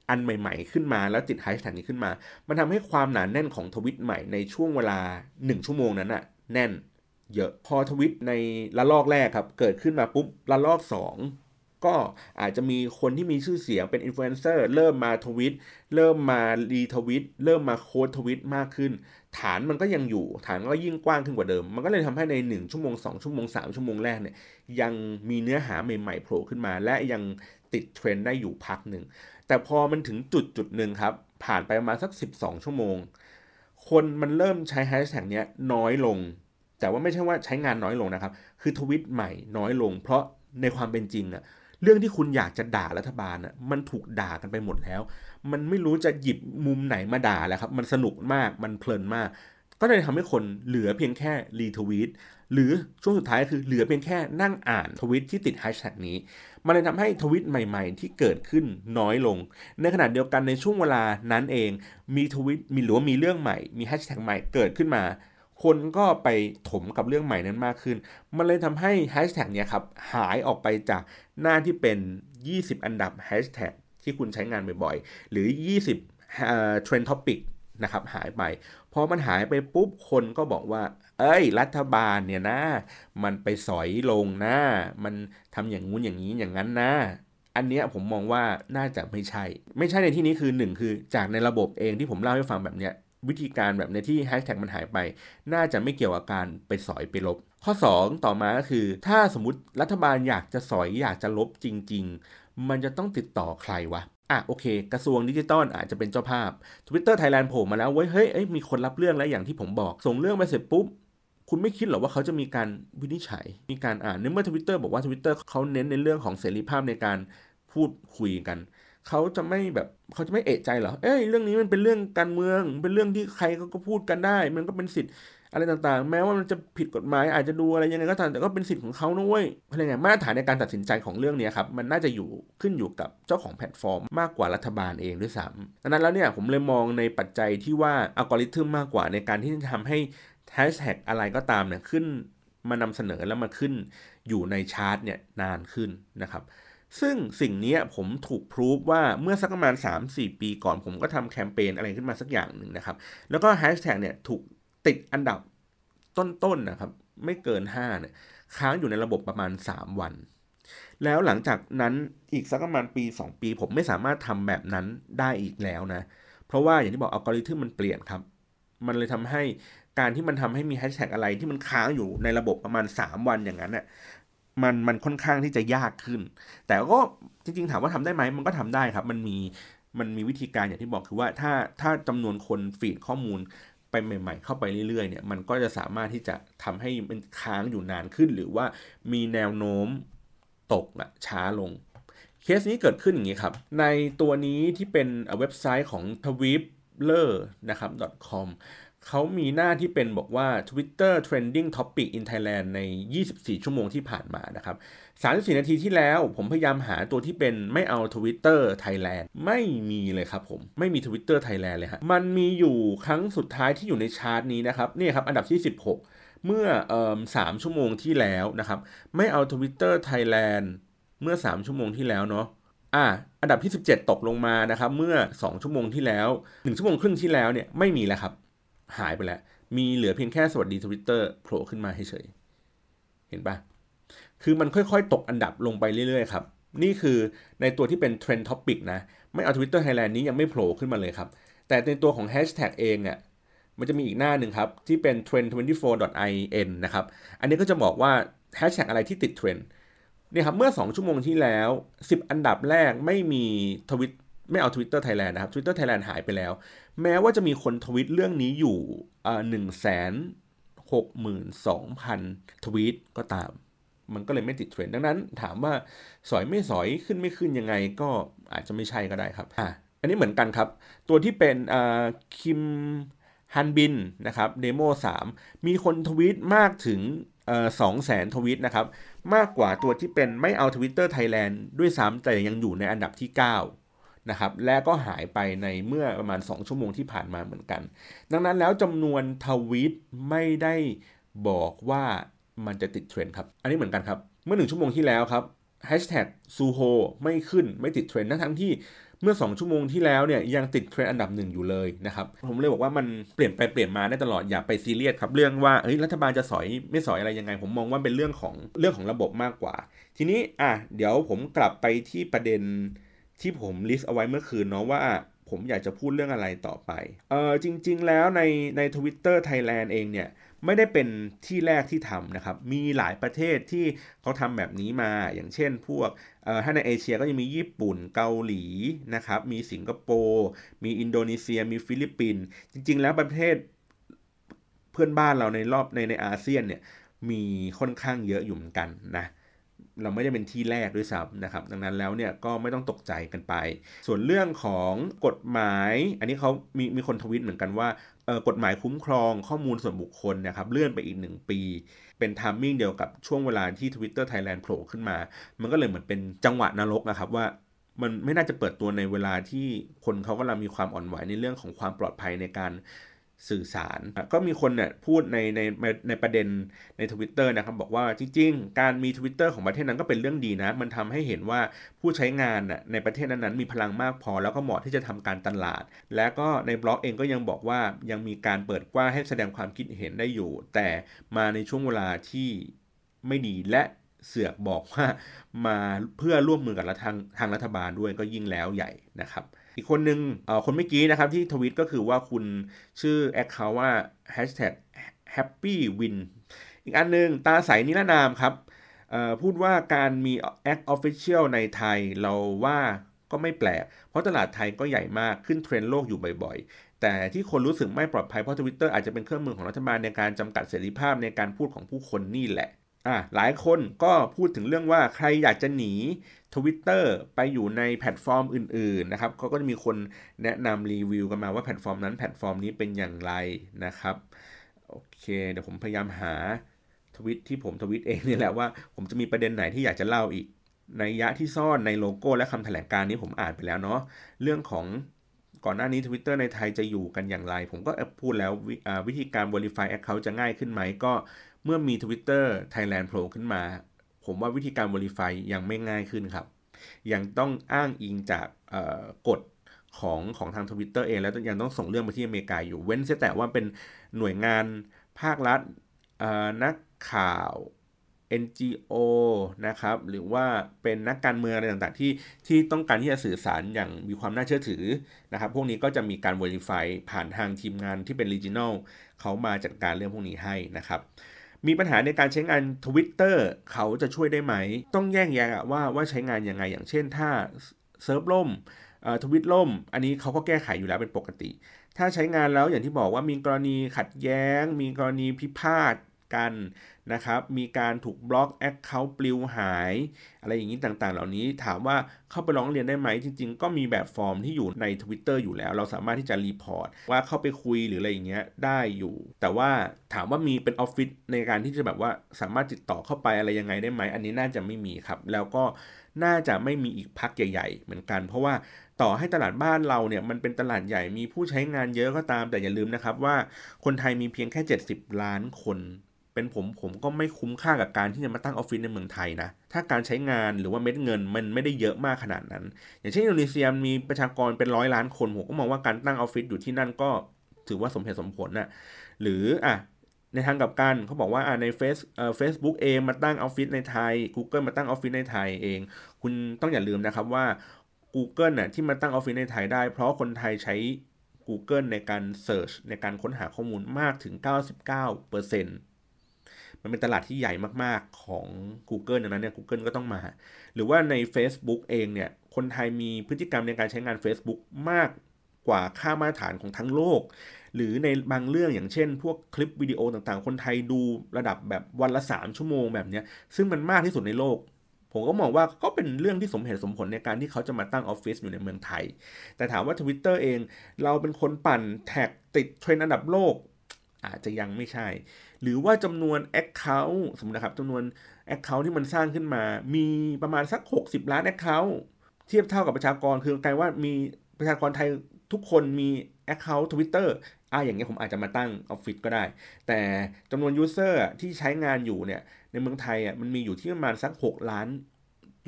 อันใหม่ๆขึ้นมาแล้วติดแฮชแท็กนี้ขึ้นมามันทำให้ความหนาแน่นของทวิตใหม่ในช่วงเวลาหนึ่งชั่วโมงนั้นอะแน่นเยอะพอทวิตในละลอกแรกครับเกิดขึ้นมาปุ๊บละลอกสองก็อาจจะมีคนที่มีชื่อเสียงเป็นอินฟลูเอนเซอร์เริ่มมาทวิตเริ่มมารีทวิตเริ่มมาโค้ดทวิตมากขึ้นฐานมันก็ยังอยู่ฐานก็ยิ่งกว้างขึ้นกว่าเดิมมันก็เลยทำให้ในหนึ่งชั่วโมงสองชั่วโมงสามชั่วโมงแรกเนี่ยยังมีเนื้อหาใหม่ๆโผล่ขึ้นมาและยังติดเทรนด์ได้อยู่พักหนึ่งแต่พอมันถึงจุดจุดหนึ่งครับผ่านไปประมาณสักสิบสองชั่วโมงคนมันเริ่มใช้แฮชแท็กเนี้ยน้อยลงแต่ว่าไม่ใช่ว่าใช้งานน้อยลงนะครับคือทวิตใหม่น้อยลงเพราะในความเป็นจริงอะเรื่องที่คุณอยากจะด่ารัฐบาลน่ะมันถูกด่ากันไปหมดแล้วมันไม่รู้จะหยิบมุมไหนมาด่าแล้วครับมันสนุกมากมันเพลินมากก็เลยทำให้คนเหลือเพียงแค่รีทวีตหรือช่วงสุดท้ายคือเหลือเพียงแค่นั่งอ่านทวิตที่ติดแฮชแท็กนี้มันเลยทำให้ทวิตใหม่ๆที่เกิดขึ้นน้อยลงในขณะเดียวกันในช่วงเวลานั้นเองมีทวิตมีหรือว่ามีเรื่องใหม่มีแฮชแท็กใหม่เกิดขึ้นมาคนก็ไปถมกับเรื่องใหม่นั้นมากขึ้นมันเลยทำให้แฮชแท็กเนี่ยครับหายออกไปจากหน้าที่เป็นยี่สิบอันดับแฮชแท็กที่คุณใช้งานบ่อยๆหรือยี่สิบเอ่อเทรนด์ท็อปิกนะครับหายไปพอมันหายไปปุ๊บคนก็บอกว่าเอ้ยรัฐบาลเนี่ยนะมันไปสอยลงนะมันทำอย่างงู้นอย่างนี้อย่างนั้นนะอันเนี้ยผมมองว่าน่าจะไม่ใช่ไม่ใช่ในที่นี้คือหนึ่งคือจากในระบบเองที่ผมเล่าให้ฟังแบบเนี้ยวิธีการแบบในที่แฮชแท็กมันหายไปน่าจะไม่เกี่ยวกับการไปสอยไปลบข้อสองต่อมาก็คือถ้าสมมุติรัฐบาลอยากจะสอยอยากจะลบจริงๆมันจะต้องติดต่อใครวะอ่ะโอเคกระทรวงดิจิทัลอาจจะเป็นเจ้าภาพ Twitter Thailand โผล่มาแล้วเว้ยเฮ้ยเอ้ยมีคนรับเรื่องแล้วอย่างที่ผมบอกส่งเรื่องไปเสร็จปุ๊บคุณไม่คิดหรอว่าเขาจะมีการวินิจฉัยมีการอ่านเนื่องเมื่อ Twitter บอกว่า Twitter เขาเน้นในเรื่องของเสรีภาพในการพูดคุยกัน เขาจะไม่แบบเขาจะไม่เอะใจเหรอเอ้ยเรื่องนี้มันเป็นเรื่องการเมืองเป็นเรื่องที่ใครก็พูดกันได้มันก็เป็นสิทธิ์อะไรต่างๆแม้ว่ามันจะผิดกฎหมายอาจจะดูอะไรยังไงก็ตามแต่ก็เป็นสิทธิ์ของเขานะเว้ยอะไรเงี้ยมาตรฐานในการตัดสินใจของเรื่องนี้ครับมันน่าจะอยู่ขึ้นอยู่กับเจ้าของแพลตฟอร์มมากกว่ารัฐบาลเองด้วยซ้ำดังนั้นแล้วเนี่ยผมเลยมองในปัจจัยที่ว่าอัลกอริทึมมากกว่าในการที่จะทำให้แฮชแท็กอะไรก็ตามเนี่ยขึ้นมานำเสนอแล้วมาขึ้นอยู่ในชาร์ตเนี่ยนานขึ้นนะครับซึ่งสิ่งนี้ผมถูกพรูฟว่าเมื่อสักประมาณ สามถึงสี่ ปีก่อนผมก็ทำแคมเปญอะไรขึ้นมาสักอย่างหนึ่งนะครับแล้วก็แฮชแท็กเนี่ยถูกติดอันดับต้นๆนะครับไม่เกินห้าเนี่ยค้างอยู่ในระบบประมาณสามวันแล้วหลังจากนั้นอีกสักประมาณปีสองปีผมไม่สามารถทำแบบนั้นได้อีกแล้วนะเพราะว่าอย่างที่บอกอัลกอริทึมมันเปลี่ยนครับมันเลยทำให้การที่มันทำให้มีแฮชแท็กอะไรที่มันค้างอยู่ในระบบประมาณสามวันอย่างนั้นน่ะมันมันค่อนข้างที่จะยากขึ้นแต่ก็จริงๆถามว่าทำได้ไหมมันก็ทำได้ครับมันมีมันมีวิธีการอย่างที่บอกคือว่าถ้าถ้าจำนวนคนฟีดข้อมูลไปใหม่ๆเข้าไปเรื่อยๆเนี่ยมันก็จะสามารถที่จะทำให้มันค้างอยู่นานขึ้นหรือว่ามีแนวโน้มตกอะช้าลงเคสนี้เกิดขึ้นอย่างนี้ครับในตัวนี้ที่เป็นเว็บไซต์ของ ทวิตเตอร์ นะครับ .com เขามีหน้าที่เป็นบอกว่า Twitter Trending Topic in Thailand ในยี่สิบสี่ชั่วโมงที่ผ่านมานะครับสามสิบสี่นาทีที่แล้วผมพยายามหาตัวที่เป็นไม่เอา Twitter Thailand ไม่มีเลยครับผมไม่มี Twitter Thailand เลยฮะมันมีอยู่ครั้งสุดท้ายที่อยู่ในชาร์ตนี้นะครับนี่ครับอันดับที่สิบหกเมื่อเอ่อสามชั่วโมงที่แล้วนะครับไม่เอา Twitter Thailand เมื่อสามชั่วโมงที่แล้วเนาะอ่ะอันดับที่สิบเจ็ดตกลงมานะครับเมื่อสองชั่วโมงที่แล้วหนึ่งชั่วโมงครึ่งที่แล้วเนี่ยไม่มีแล้วครับหายไปแล้วมีเหลือเพียงแค่สวัสดี Twitter โผล่ขึ้นมาให้เฉยเห็นปะคือมันค่อยๆตกอันดับลงไปเรื่อยๆครับนี่คือในตัวที่เป็น Trend Topic นะไม่เอา Twitter Thailand นี้ยังไม่โผล่ขึ้นมาเลยครับแต่ในตัวของ Hashtag เองอ่ะมันจะมีอีกหน้าหนึ่งครับที่เป็น เทรนด์ ทเวนตี้โฟร์ ดอท ไอเอ็น นะครับอันนี้ก็จะบอกว่า Hashtag อะไรที่ติด Trend เนี่ยครับเมื่อสองชั่วโมงที่แล้วสิบอันดับแรกไม่มีทวิตไม่เอา Twitter Thailand นะครับ Twitter Thailand หายไปแล้วแม้ว่าจะมีคนทวิตเรื่องนี้อยู่เอ่อ หนึ่งแสนหกหมื่นสองพัน ทวีตก็ตามมันก็เลยไม่ติดเทรนด์ดังนั้นถามว่าสอยไม่สอยขึ้นไม่ขึ้นยังไงก็อาจจะไม่ใช่ก็ได้ครับอ่ะอันนี้เหมือนกันครับตัวที่เป็นเอ่อคิมฮันบินนะครับเดโมสามมีคนทวีตมากถึงเอ่อ สองแสน ทวีตนะครับมากกว่าตัวที่เป็นไม่เอา Twitter Thailand ด้วยซ้ำแต่ยังอยู่ในอันดับที่เก้านะครับและก็หายไปในเมื่อประมาณสองชั่วโมงที่ผ่านมาเหมือนกันดังนั้นแล้วจำนวนทวีตไม่ได้บอกว่ามันจะติดเทรนด์ครับอันนี้เหมือนกันครับเมื่อหนึ่งชั่วโมงที่แล้วครับแฮชแท็กซูโฮไม่ขึ้นไม่ติดเทรนด์ทั้งที่เมื่อสองชั่วโมงที่แล้วเนี่ยยังติดเทรนด์อันดับหนึ่งอยู่เลยนะครับผมเลยบอกว่ามันเปลี่ยนไปเปลี่ยนมาได้ตลอดอย่าไปซีเรียสครับเรื่องว่าเฮ้ยรัฐบาลจะสอยไม่สอยอะไรยังไงผมมองว่าเป็นเรื่องของเรื่องของระบบมากกว่าทีนี้อ่ะเดี๋ยวผมกลับไปที่ประเด็นที่ผมลิสต์เอาไว้เมื่อคืนเนาะว่าผมอยากจะพูดเรื่องอะไรต่อไปเออจริงๆแล้วในใน Twitter Thailand เองเนี่ยไม่ได้เป็นที่แรกที่ทำนะครับมีหลายประเทศที่เขาทำแบบนี้มาอย่างเช่นพวกเอ่อถ้าในเอเชียก็จะมีญี่ปุ่นเกาหลีนะครับมีสิงคโปร์มีอินโดนีเซียมีฟิลิปปินส์จริงๆแล้วประเทศเพื่อนบ้านเราในรอบในในอาเซียนเนี่ยมีค่อนข้างเยอะอยู่เหมือนกันนะเราไม่ได้เป็นที่แรกด้วยซ้ำนะครับดังนั้นแล้วเนี่ยก็ไม่ต้องตกใจกันไปส่วนเรื่องของกฎหมายอันนี้เขามีมีคนทวิตเหมือนกันว่าเอ่อกฎหมายคุ้มครองข้อมูลส่วนบุคคลนะครับเลื่อนไปอีกหนึ่งปีเป็นไทมิ่งเดียวกับช่วงเวลาที่ Twitter Thailand โผล่ขึ้นมามันก็เลยเหมือนเป็นจังหวะนรกนะครับว่ามันไม่น่าจะเปิดตัวในเวลาที่คนเขากำลังมีความอ่อนไหวในเรื่องของความปลอดภัยในการสื่อสารก็มีคนเนี่ยพูดในในในประเด็นใน Twitter นะครับบอกว่าจริงๆการมี Twitter ของประเทศนั้นก็เป็นเรื่องดีนะมันทำให้เห็นว่าผู้ใช้งานน่ะในประเทศนั้นๆมีพลังมากพอแล้วก็เหมาะที่จะทำการตลาดและก็ในบล็อกเองก็ยังบอกว่ายังมีการเปิดกว้างให้แสดงความคิดเห็นได้อยู่แต่มาในช่วงเวลาที่ไม่ดีและเสือกบอกว่ามาเพื่อร่วมมือกับทางทางรัฐบาลด้วยก็ยิ่งแล้วใหญ่นะครับอีกคนหนึ่งคนเมื่อกี้นะครับที่ทวีตก็คือว่าคุณชื่อแอคเขาว่า แฮชแท็ก แฮปปี้วิน อีกอันหนึ่งตาใสนิรนามครับพูดว่าการมี แอค ออฟฟิเชียล ในไทยเราว่าก็ไม่แปลกเพราะตลาดไทยก็ใหญ่มากขึ้นเทรนด์โลกอยู่บ่อยๆแต่ที่คนรู้สึกไม่ปลอดภัยเพราะ Twitter อาจจะเป็นเครื่องมือของรัฐบาลในการจำกัดเสรีภาพในการพูดของผู้คนนี่แหละ อ่ะหลายคนก็พูดถึงเรื่องว่าใครอยากจะหนี Twitter ไปอยู่ในแพลตฟอร์มอื่นๆนะครับเขาก็จะมีคนแนะนำรีวิวกันมาว่าแพลตฟอร์มนั้นแพลตฟอร์มนี้เป็นอย่างไรนะครับโอเคเดี๋ยวผมพยายามหาทวิตที่ผมทวิตเองนี่แหละว่าผมจะมีประเด็นไหนที่อยากจะเล่าอีกในนัยยะที่ซ่อนในโลโก้และคำแถลงการนี้ผมอ่านไปแล้วเนาะเรื่องของก่อนหน้านี้ Twitter ในไทยจะอยู่กันอย่างไรผมก็พูดแล้ววิธีการ Verify Account จะง่ายขึ้นไหมก็เมื่อมี Twitter Thailand โผล่ขึ้นมาผมว่าวิธีการ Verify ยังไม่ง่ายขึ้นครับยังต้องอ้างอิงจากกฎของของทาง Twitter เองแล้วยังต้องส่งเรื่องไปที่อเมริกาอยู่เว้นแต่ว่าเป็นหน่วยงานภาครัฐนักข่าว เอ็น จี โอ นะครับหรือว่าเป็นนักการเมืองอะไรต่างๆที่ที่ต้องการที่จะสื่อสารอย่างมีความน่าเชื่อถือนะครับพวกนี้ก็จะมีการ Verify ผ่านทางทีมงานที่เป็น Regional เขามาจัดการเรื่องพวกนี้ให้นะครับมีปัญหาในการใช้งาน Twitter เขาจะช่วยได้ไหมต้องแยกแยะว่าว่าใช้งานยังไงอย่างเช่นถ้าเซิร์ฟล่มทวิตล่มอันนี้เขาก็แก้ไขอยู่แล้วเป็นปกติถ้าใช้งานแล้วอย่างที่บอกว่ามีกรณีขัดแย้งมีกรณีพิพาทกันนะครับมีการถูกบล็อกแอคเคาท์ปลิวหายอะไรอย่างนี้ต่างๆเหล่านี้ถามว่าเข้าไปร้องเรียนได้ไหมจริงๆก็มีแบบฟอร์มที่อยู่ใน Twitter อยู่แล้วเราสามารถที่จะรีพอร์ตว่าเข้าไปคุยหรืออะไรอย่างเงี้ยได้อยู่แต่ว่าถามว่ามีเป็นออฟฟิศในการที่จะแบบว่าสามารถติดต่อเข้าไปอะไรยังไงได้ไหมอันนี้น่าจะไม่มีครับแล้วก็น่าจะไม่มีอีกพักใหญ่ๆเหมือนกันเพราะว่าต่อให้ตลาดบ้านเราเนี่ยมันเป็นตลาดใหญ่มีผู้ใช้งานเยอะก็ตามแต่อย่าลืมนะครับว่าคนไทยมีเพียงแค่เจ็ดสิบล้านคนเป็นผมผมก็ไม่คุ้มค่ากับการที่จะมาตั้งออฟฟิศในเมืองไทยนะถ้าการใช้งานหรือว่าเม็ดเงินมันไม่ได้เยอะมากขนาดนั้นอย่างเช่นอินโดนีเซียมีประชากรเป็นร้อยล้านคนผมก็มองว่าการตั้งออฟฟิศอยู่ที่นั่นก็ถือว่าสมเหตุสมผลนะหรืออ่ะในทางกลับกันเขาบอกว่าในเฟซเฟซบุ๊กเองมาตั้งออฟฟิศในไทย Google มาตั้งออฟฟิศในไทยเองคุณต้องอย่าลืมนะครับว่า Google น่ะที่มาตั้งออฟฟิศในไทยได้เพราะคนไทยใช้ Google ในการเสิร์ชในการค้นหาข้อมูลมากถึง เก้าสิบเก้าเปอร์เซ็นต์มันเป็นตลาดที่ใหญ่มากๆของ Google ดังนั้นเนี่ย Google ก็ต้องมาหรือว่าใน Facebook เองเนี่ยคนไทยมีพฤติกรรมในการใช้งาน Facebook มากกว่าค่ามาตรฐานของทั้งโลกหรือในบางเรื่องอย่างเช่นพวกคลิปวิดีโอต่างๆคนไทยดูระดับแบบวันละสามชั่วโมงแบบเนี้ยซึ่งมันมากที่สุดในโลกผมก็มองว่าก็เป็นเรื่องที่สมเหตุสมผลในการที่เขาจะมาตั้งออฟฟิศอยู่ในเมืองไทยแต่ถามว่า Twitter เองเราเป็นคนปั่นแท็กติดเทรนด์อันดับโลกอาจจะยังไม่ใช่หรือว่าจำนวน Account สมมุตินะครับจำนวน Account ที่มันสร้างขึ้นมามีประมาณสักหกสิบล้าน Account เทียบเท่ากับประชากรคือกลายว่ามีประชากรไทยทุกคนมี Account Twitter อ่ะอย่างเงี้ยผมอาจจะมาตั้งออฟฟิศก็ได้แต่จำนวน User ที่ใช้งานอยู่เนี่ยในเมืองไทยอ่ะมันมีอยู่ที่ประมาณสักหกล้าน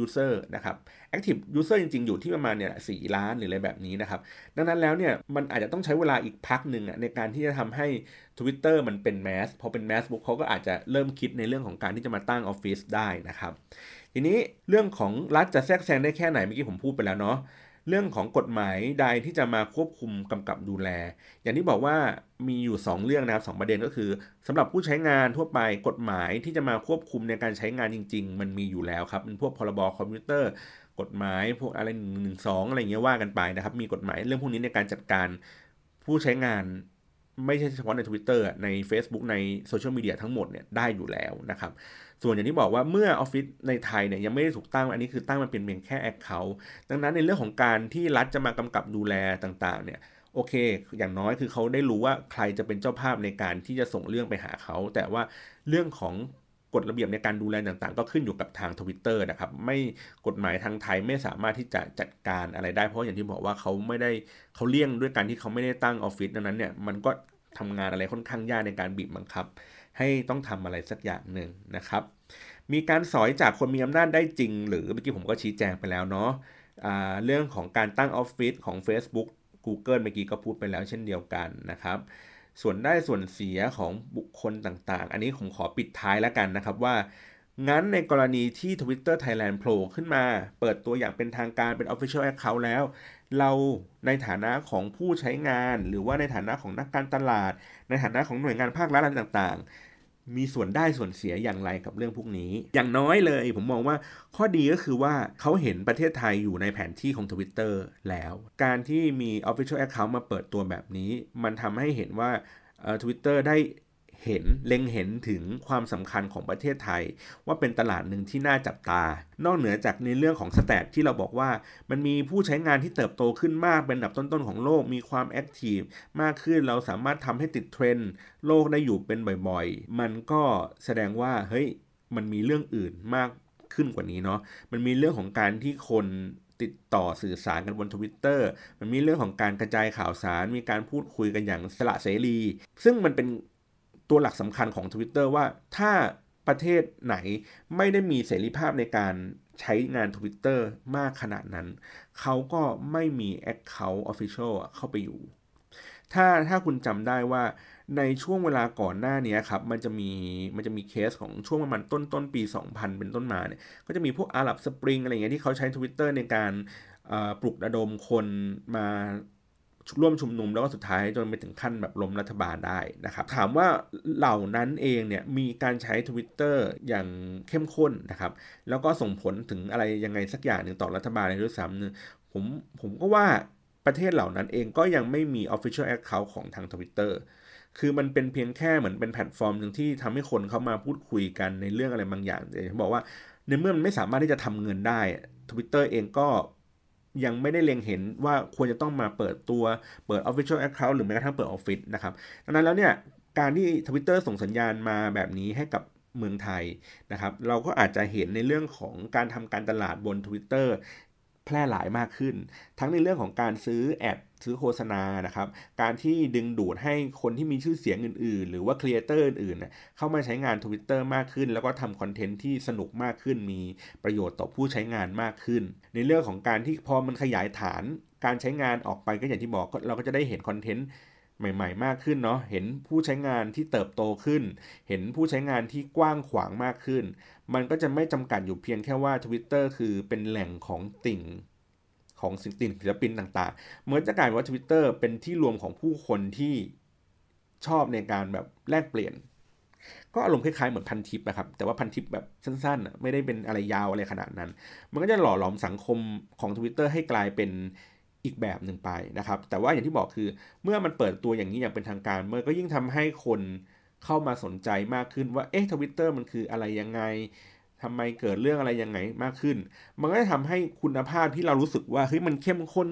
User นะครับ Active User จริงๆอยู่ที่ประมาณเนี่ยสี่ล้านหรืออะไรแบบนี้นะครับดังนั้นแล้วเนี่ยมันอาจจะต้องใช้เวลาอีกพักหนึ่งในการที่จะทำให้Twitter มันเป็นแมสพอเป็นแมสปุ๊บเขาก็อาจจะเริ่มคิดในเรื่องของการที่จะมาตั้งออฟฟิศได้นะครับทีนี้เรื่องของรัฐจะแทรกแซงได้แค่ไหนเมื่อกี้ผมพูดไปแล้วเนาะเรื่องของกฎหมายใดที่จะมาควบคุมกำกับดูแลอย่างที่บอกว่ามีอยู่สองเรื่องนะครับสองประเด็นก็คือสำหรับผู้ใช้งานทั่วไปกฎหมายที่จะมาควบคุมในการใช้งานจริงๆมันมีอยู่แล้วครับเป็นพวกพรบคอมพิวเตอร์กฎหมายพวกอะไรหนึ่งหนึ่งสองอะไรอย่างเงี้ยว่ากันไปนะครับมีกฎหมายเรื่องพวกนี้ในการจัดการผู้ใช้งานไม่ใช่เฉพาะใน Twitter ใน Facebook ในโซเชียลมีเดียทั้งหมดเนี่ยได้อยู่แล้วนะครับส่วนอย่างที่บอกว่าเมื่อออฟฟิศในไทยเนี่ยยังไม่ได้ถูกตั้งอันนี้คือตั้งมันเป็นเพียงแค่ Account ดังนั้นในเรื่องของการที่รัฐจะมากำกับดูแลต่างๆเนี่ยโอเคอย่างน้อยคือเขาได้รู้ว่าใครจะเป็นเจ้าภาพในการที่จะส่งเรื่องไปหาเขาแต่ว่าเรื่องของกฎระเบียบในการดูแลต่างๆก็ขึ้นอยู่กับทาง Twitter นะครับไม่กฎหมายทางไทยไม่สามารถที่จะจัดการอะไรได้เพราะอย่างที่บอกว่าเขาไม่ได้เขาเลี่ยงด้วยการที่เขาไม่ได้ตั้งออฟฟิศดังนั้นเนี่ยมันก็ทำงานอะไรค่อนข้างยากในการบีบบังคับให้ต้องทำอะไรสักอย่างหนึ่งนะครับมีการสอยจากคนมีอำนาจได้จริงหรือเมื่อกี้ผมก็ชี้แจงไปแล้วเนาะเรื่องของการตั้งออฟฟิศของ Facebook Google เมื่อกี้ก็พูดไปแล้วเช่นเดียวกันนะครับส่วนได้ส่วนเสียของบุคคลต่างๆอันนี้ผมขอปิดท้ายแล้วกันนะครับว่างั้นในกรณีที่ Twitter Thailand โผล่ขึ้นมาเปิดตัวอย่างเป็นทางการเป็น Official Account แล้วเราในฐานะของผู้ใช้งานหรือว่าในฐานะของนักการตลาดในฐานะของหน่วยงานภาครัฐต่างๆมีส่วนได้ส่วนเสียอย่างไรกับเรื่องพวกนี้อย่างน้อยเลยผมมองว่าข้อดีก็คือว่าเขาเห็นประเทศไทยอยู่ในแผนที่ของ Twitter แล้วการที่มี Official Account มาเปิดตัวแบบนี้มันทำให้เห็นว่าเอ่อ Twitter ได้ เห็นเล็งเห็นถึงความสำคัญของประเทศไทยว่าเป็นตลาดหนึ่งที่น่าจับตานอกเหนือจากในเรื่องของสแตทที่เราบอกว่ามันมีผู้ใช้งานที่เติบโตขึ้นมากเป็นอันดับต้นๆของโลกมีความแอคทีฟมากขึ้นเราสามารถทำให้ติดเทรนด์โลกได้อยู่เป็นบ่อยๆมันก็แสดงว่าเฮ้ยมันมีเรื่องอื่นมากขึ้นกว่านี้เนาะมันมีเรื่องของการที่คนติดต่อสื่อสารกันบน Twitter มันมีเรื่องของการกระจายข่าวสารมีการพูดคุยกันอย่างสละเสรีซึ่งมันเป็นตัวหลักสำคัญของ Twitter ว่าถ้าประเทศไหนไม่ได้มีเสรีภาพในการใช้งาน Twitter มากขนาดนั้นเขาก็ไม่มี Account Official เข้าไปอยู่ถ้าถ้าคุณจำได้ว่าในช่วงเวลาก่อนหน้านี้ครับมันจะมีมันจะมีเคสของช่วงประมาณต้นต้นปีสองพันเป็นต้นมาเนี่ยก็จะมีพวกอาหรับสปริงอะไรอย่างเงี้ยที่เขาใช้ Twitter ในการปลุกระดมคนมาร่วมชุมนุมแล้วก็สุดท้ายจนไปถึงขั้นแบบล้มรัฐบาลได้นะครับถามว่าเหล่านั้นเองเนี่ยมีการใช้ Twitter อย่างเข้มข้นนะครับแล้วก็ส่งผลถึงอะไรยังไงสักอย่างหนึ่งต่อรัฐบาลเลยด้วยซ้ำผมผมก็ว่าประเทศเหล่านั้นเองก็ยังไม่มี Official Account ของทาง Twitter คือมันเป็นเพียงแค่เหมือนเป็นแพลตฟอร์มหนึ่งที่ทำให้คนเข้ามาพูดคุยกันในเรื่องอะไรบางอย่างแต่ผมบอกว่าในเมื่อมันไม่สามารถที่จะทำเงินได้ Twitter เองก็ยังไม่ได้เล็งเห็นว่าควรจะต้องมาเปิดตัวเปิด Official Account หรือแม้กระทั่งเปิด Office นะครับดังนั้นแล้วเนี่ยการที่ Twitter ส่งสัญญาณมาแบบนี้ให้กับเมืองไทยนะครับเราก็อาจจะเห็นในเรื่องของการทำการตลาดบน Twitterแพร่หลายมากขึ้นทั้งในเรื่องของการซื้อแอดซื้อโฆษณานะครับการที่ดึงดูดให้คนที่มีชื่อเสียงอื่นๆหรือว่าครีเอเตอร์อื่นๆเข้ามาใช้งาน Twitter มากขึ้นแล้วก็ทำคอนเทนต์ที่สนุกมากขึ้นมีประโยชน์ต่อผู้ใช้งานมากขึ้นในเรื่องของการที่พอมันขยายฐานการใช้งานออกไปก็อย่างที่บอกเราก็จะได้เห็นคอนเทนต์ใหม่ๆมากขึ้นเนาะเห็นผู้ใช้งานที่เติบโตขึ้นเห็นผู้ใช้งานที่กว้างขวางมากขึ้นมันก็จะไม่จำกัดอยู่เพียงแค่ว่า Twitter คือเป็นแหล่งของติ่งของศิลปินต่างๆเหมือนจะกลายว่า Twitter เป็นที่รวมของผู้คนที่ชอบในการแบบแลกเปลี่ยนก็อารมณ์คล้ายๆเหมือนพันทิปนะครับแต่ว่าพันทิปแบบสั้นๆไม่ได้เป็นอะไรยาวอะไรขนาดนั้นมันก็จะหล่อหลอมสังคมของ Twitter ให้กลายเป็นอีกแบบหนึ่งไปนะครับแต่ว่าอย่างที่บอกคือเมื่อมันเปิดตัวอย่างนี้อย่างเป็นทางการมันก็ยิ่งทำให้คนเข้ามาสนใจมากขึ้นว่าเอ๊ะ Twitter มันคืออะไรยังไงทำไมเกิดเรื่องอะไรยังไงมากขึ้นมันก็จะทำให้คุณภาพที่เรารู้สึกว่าเฮ้ยมันเข้มข้น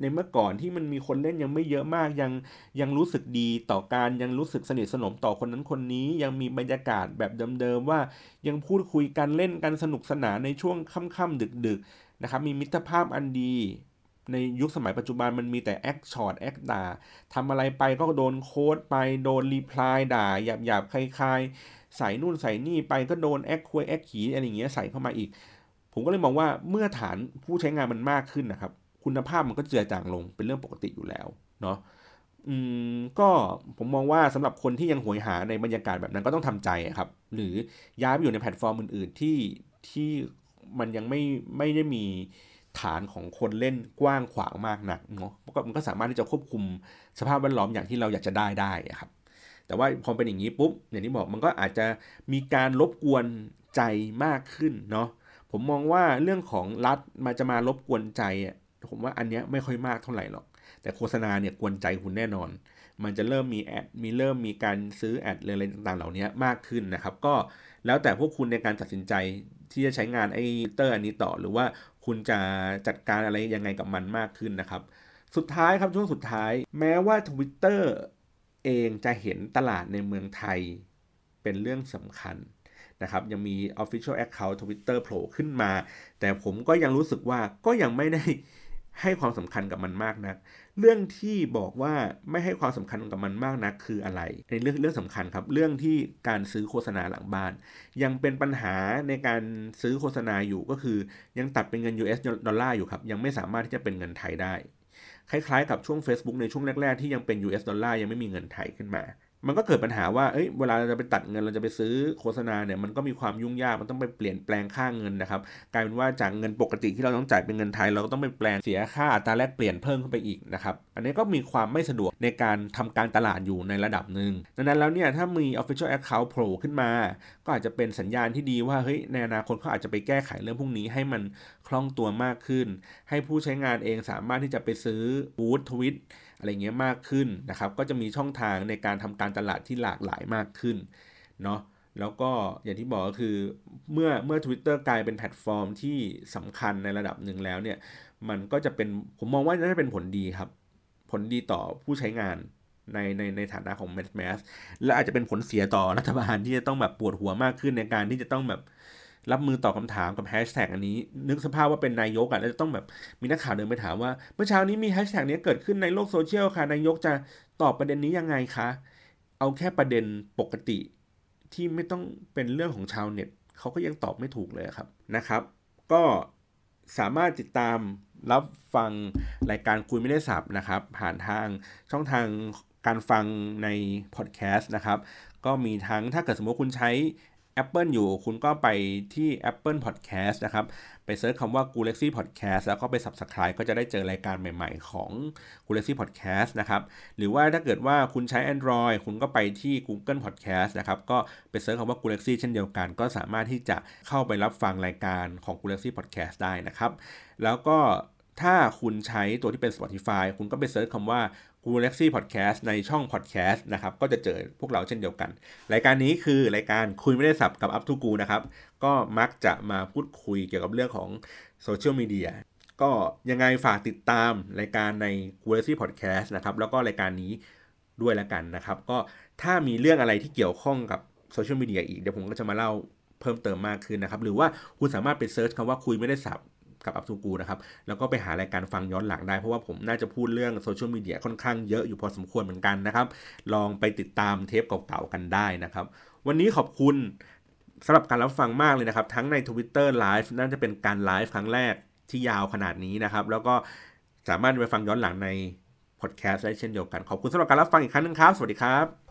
ในเมื่อก่อนที่มันมีคนเล่นยังไม่เยอะมากยังยังรู้สึกดีต่อการยังรู้สึกสนิทสนมต่อคนนั้นคนนี้ยังมีบรรยากาศแบบเดิมๆว่ายังพูดคุยกันเล่นกันสนุกสนานในช่วงค่ำๆดึกๆนะครับมีมิตรภาพอันดีในยุคสมัยปัจจุบันมันมีแต่แอคช็อตแอคด่าทำอะไรไปก็โดนโค้ดไปโดนรีพลายด่าหยาบๆคล้ายๆใส่นู่นใส่นี่ไปก็โดนแอคคุยแอคขีอะไรอย่างเงี้ยใส่เข้ามาอีกผมก็เลยมองว่าเมื่อฐานผู้ใช้งานมันมากขึ้นนะครับคุณภาพมันก็เจือจางลงเป็นเรื่องปกติอยู่แล้วเนาะอืมก็ผมมองว่าสำหรับคนที่ยังหวยหาในบรรยากาศแบบนั้นก็ต้องทำใจครับหรือย้ายไปอยู่ในแพลตฟอร์มอื่นๆที่ที่มันยังไม่ไม่ได้มีฐานของคนเล่นกว้างขวางมากนักเนาะก็มันก็สามารถที่จะควบคุมสภาพแวดล้อมอย่างที่เราอยากจะได้ได้ครับแต่ว่าพอเป็นอย่างนี้ปุ๊บอย่างที่บอกมันก็อาจจะมีการรบกวนใจมากขึ้นเนาะผมมองว่าเรื่องของรัฐมาจะมารบกวนใจผมว่าอันเนี้ยไม่ค่อยมากเท่าไหร่หรอกแต่โฆษณาเนี่ยกวนใจคุณแน่นอนมันจะเริ่มมีแอดมีเริ่มมีการซื้อแอดอะไรต่างๆเหล่านี้มากขึ้นนะครับก็แล้วแต่พวกคุณในการตัดสินใจที่จะใช้งานไอ้ Twitter อันนี้ต่อหรือว่าคุณจะจัดการอะไรยังไงกับมันมากขึ้นนะครับสุดท้ายครับช่วงสุดท้ายแม้ว่า Twitter เองจะเห็นตลาดในเมืองไทยเป็นเรื่องสำคัญนะครับยังมี Official Account Twitter โผล่ขึ้นมาแต่ผมก็ยังรู้สึกว่าก็ยังไม่ได้ให้ความสำคัญกับมันมากนักเรื่องที่บอกว่าไม่ให้ความสำคัญกับมันมากนักคืออะไรในเรื่องเรื่องสำคัญครับเรื่องที่การซื้อโฆษณาหลังบ้านยังเป็นปัญหาในการซื้อโฆษณาอยู่ก็คือยังตัดเป็นเงิน ยู เอส ดอลลาร์อยู่ครับยังไม่สามารถที่จะเป็นเงินไทยได้คล้ายๆกับช่วง Facebook ในช่วงแรกๆที่ยังเป็น ยู เอส ดอลลาร์ยังไม่มีเงินไทยขึ้นมามันก็เกิดปัญหาว่าเอ้ยเวลาเราจะไปตัดเงินเราจะไปซื้อโฆษณาเนี่ยมันก็มีความยุ่งยากมันต้องไปเปลี่ยนแปลงค่าเงินนะครับกลายเป็นว่าจากเงินปกติที่เราต้องจ่ายเป็นเงินไทยเราก็ต้องไปแปลงเสียค่าอัตราแลกเปลี่ยนเพิ่มขึ้นไปอีกนะครับอันนี้ก็มีความไม่สะดวกในการทำการตลาดอยู่ในระดับหนึ่งดังนั้นแล้วเนี่ยถ้ามี Official Account โผล่ขึ้นมา ก็อาจจะเป็นสัญญาณที่ดีว่าเฮ้ยในอนาคตเขาอาจจะไปแก้ไขเรื่องพวกนี้ให้มันคล่องตัวมากขึ้นให้ผู้ใช้งานเองสามารถที่จะไปซื้อบูธทวิตอะไรเงี้ยมากขึ้นนะครับก็จะมีช่องทางในการทำการตลาดที่หลากหลายมากขึ้นเนาะแล้วก็อย่างที่บอกก็คือเมื่อเมื่อ Twitter กลายเป็นแพลตฟอร์มที่สำคัญในระดับหนึ่งแล้วเนี่ยมันก็จะเป็นผมมองว่าน่าจะเป็นผลดีครับผลดีต่อผู้ใช้งานในในในฐานะของแมสแมสและอาจจะเป็นผลเสียต่อรัฐบาลที่จะต้องแบบปวดหัวมากขึ้นในการที่จะต้องแบบรับมือต่อคำถามกับแฮชแท็กอันนี้นึกสภาพว่าเป็นนายกอ่ะแล้วจะต้องแบบมีนักข่าวเดินไปถามว่าเมื่อเช้านี้มีแฮชแท็กนี้เกิดขึ้นในโลกโซเชียลค่ะนายกจะตอบประเด็นนี้ยังไงคะเอาแค่ประเด็นปกติที่ไม่ต้องเป็นเรื่องของชาวเน็ตเขาก็ยังตอบไม่ถูกเลยครับนะครับก็สามารถติดตามรับฟังรายการคุยไม่ได้สับนะครับผ่านทางช่องทางการฟังในพอดแคสต์นะครับก็มีทั้งถ้าเกิดสมมติคุณใช้ Apple อยู่คุณก็ไปที่ Apple Podcast นะครับไปเสิร์ชคำว่า Galaxy Podcast แล้วก็ไป Subscribe ก็จะได้เจอรายการใหม่ๆของ Galaxy Podcast นะครับหรือว่าถ้าเกิดว่าคุณใช้ Android คุณก็ไปที่ Google Podcast นะครับก็ไปเสิร์ชคำว่า Galaxy เช่นเดียวกันก็สามารถที่จะเข้าไปรับฟังรายการของ Galaxy Podcast ได้นะครับแล้วก็ถ้าคุณใช้ตัวที่เป็น Spotify คุณก็ไปเสิร์ชคำว่า Galaxy Podcast ในช่อง Podcast นะครับก็จะเจอพวกเราเช่นเดียวกันรายการนี้คือรายการคุยไม่ได้สับกับ Up to Go นะครับก็มักจะมาพูดคุยเกี่ยวกับเรื่องของโซเชียลมีเดียก็ยังไงฝากติดตามรายการใน Galaxy Podcast นะครับแล้วก็รายการนี้ด้วยละกันนะครับก็ถ้ามีเรื่องอะไรที่เกี่ยวข้องกับโซเชียลมีเดียอีกเดี๋ยวผมก็จะมาเล่าเพิ่มเติมมากขึ้นนะครับหรือว่าคุณสามารถไปเสิร์ชคำว่าคุยไม่ได้สับกับอัพทูกูนะครับแล้วก็ไปหารายการฟังย้อนหลังได้เพราะว่าผมน่าจะพูดเรื่องโซเชียลมีเดียค่อนข้างเยอะอยู่พอสมควรเหมือนกันนะครับลองไปติดตามเทปเก่าๆกันได้นะครับวันนี้ขอบคุณสำหรับการรับฟังมากเลยนะครับทั้งใน Twitter Live น่าจะเป็นการไลฟ์ครั้งแรกที่ยาวขนาดนี้นะครับแล้วก็สามารถไปฟังย้อนหลังในพอดแคสต์ได้เช่นเดียวกันขอบคุณสำหรับการรับฟังอีกครั้งนึงครับสวัสดีครับ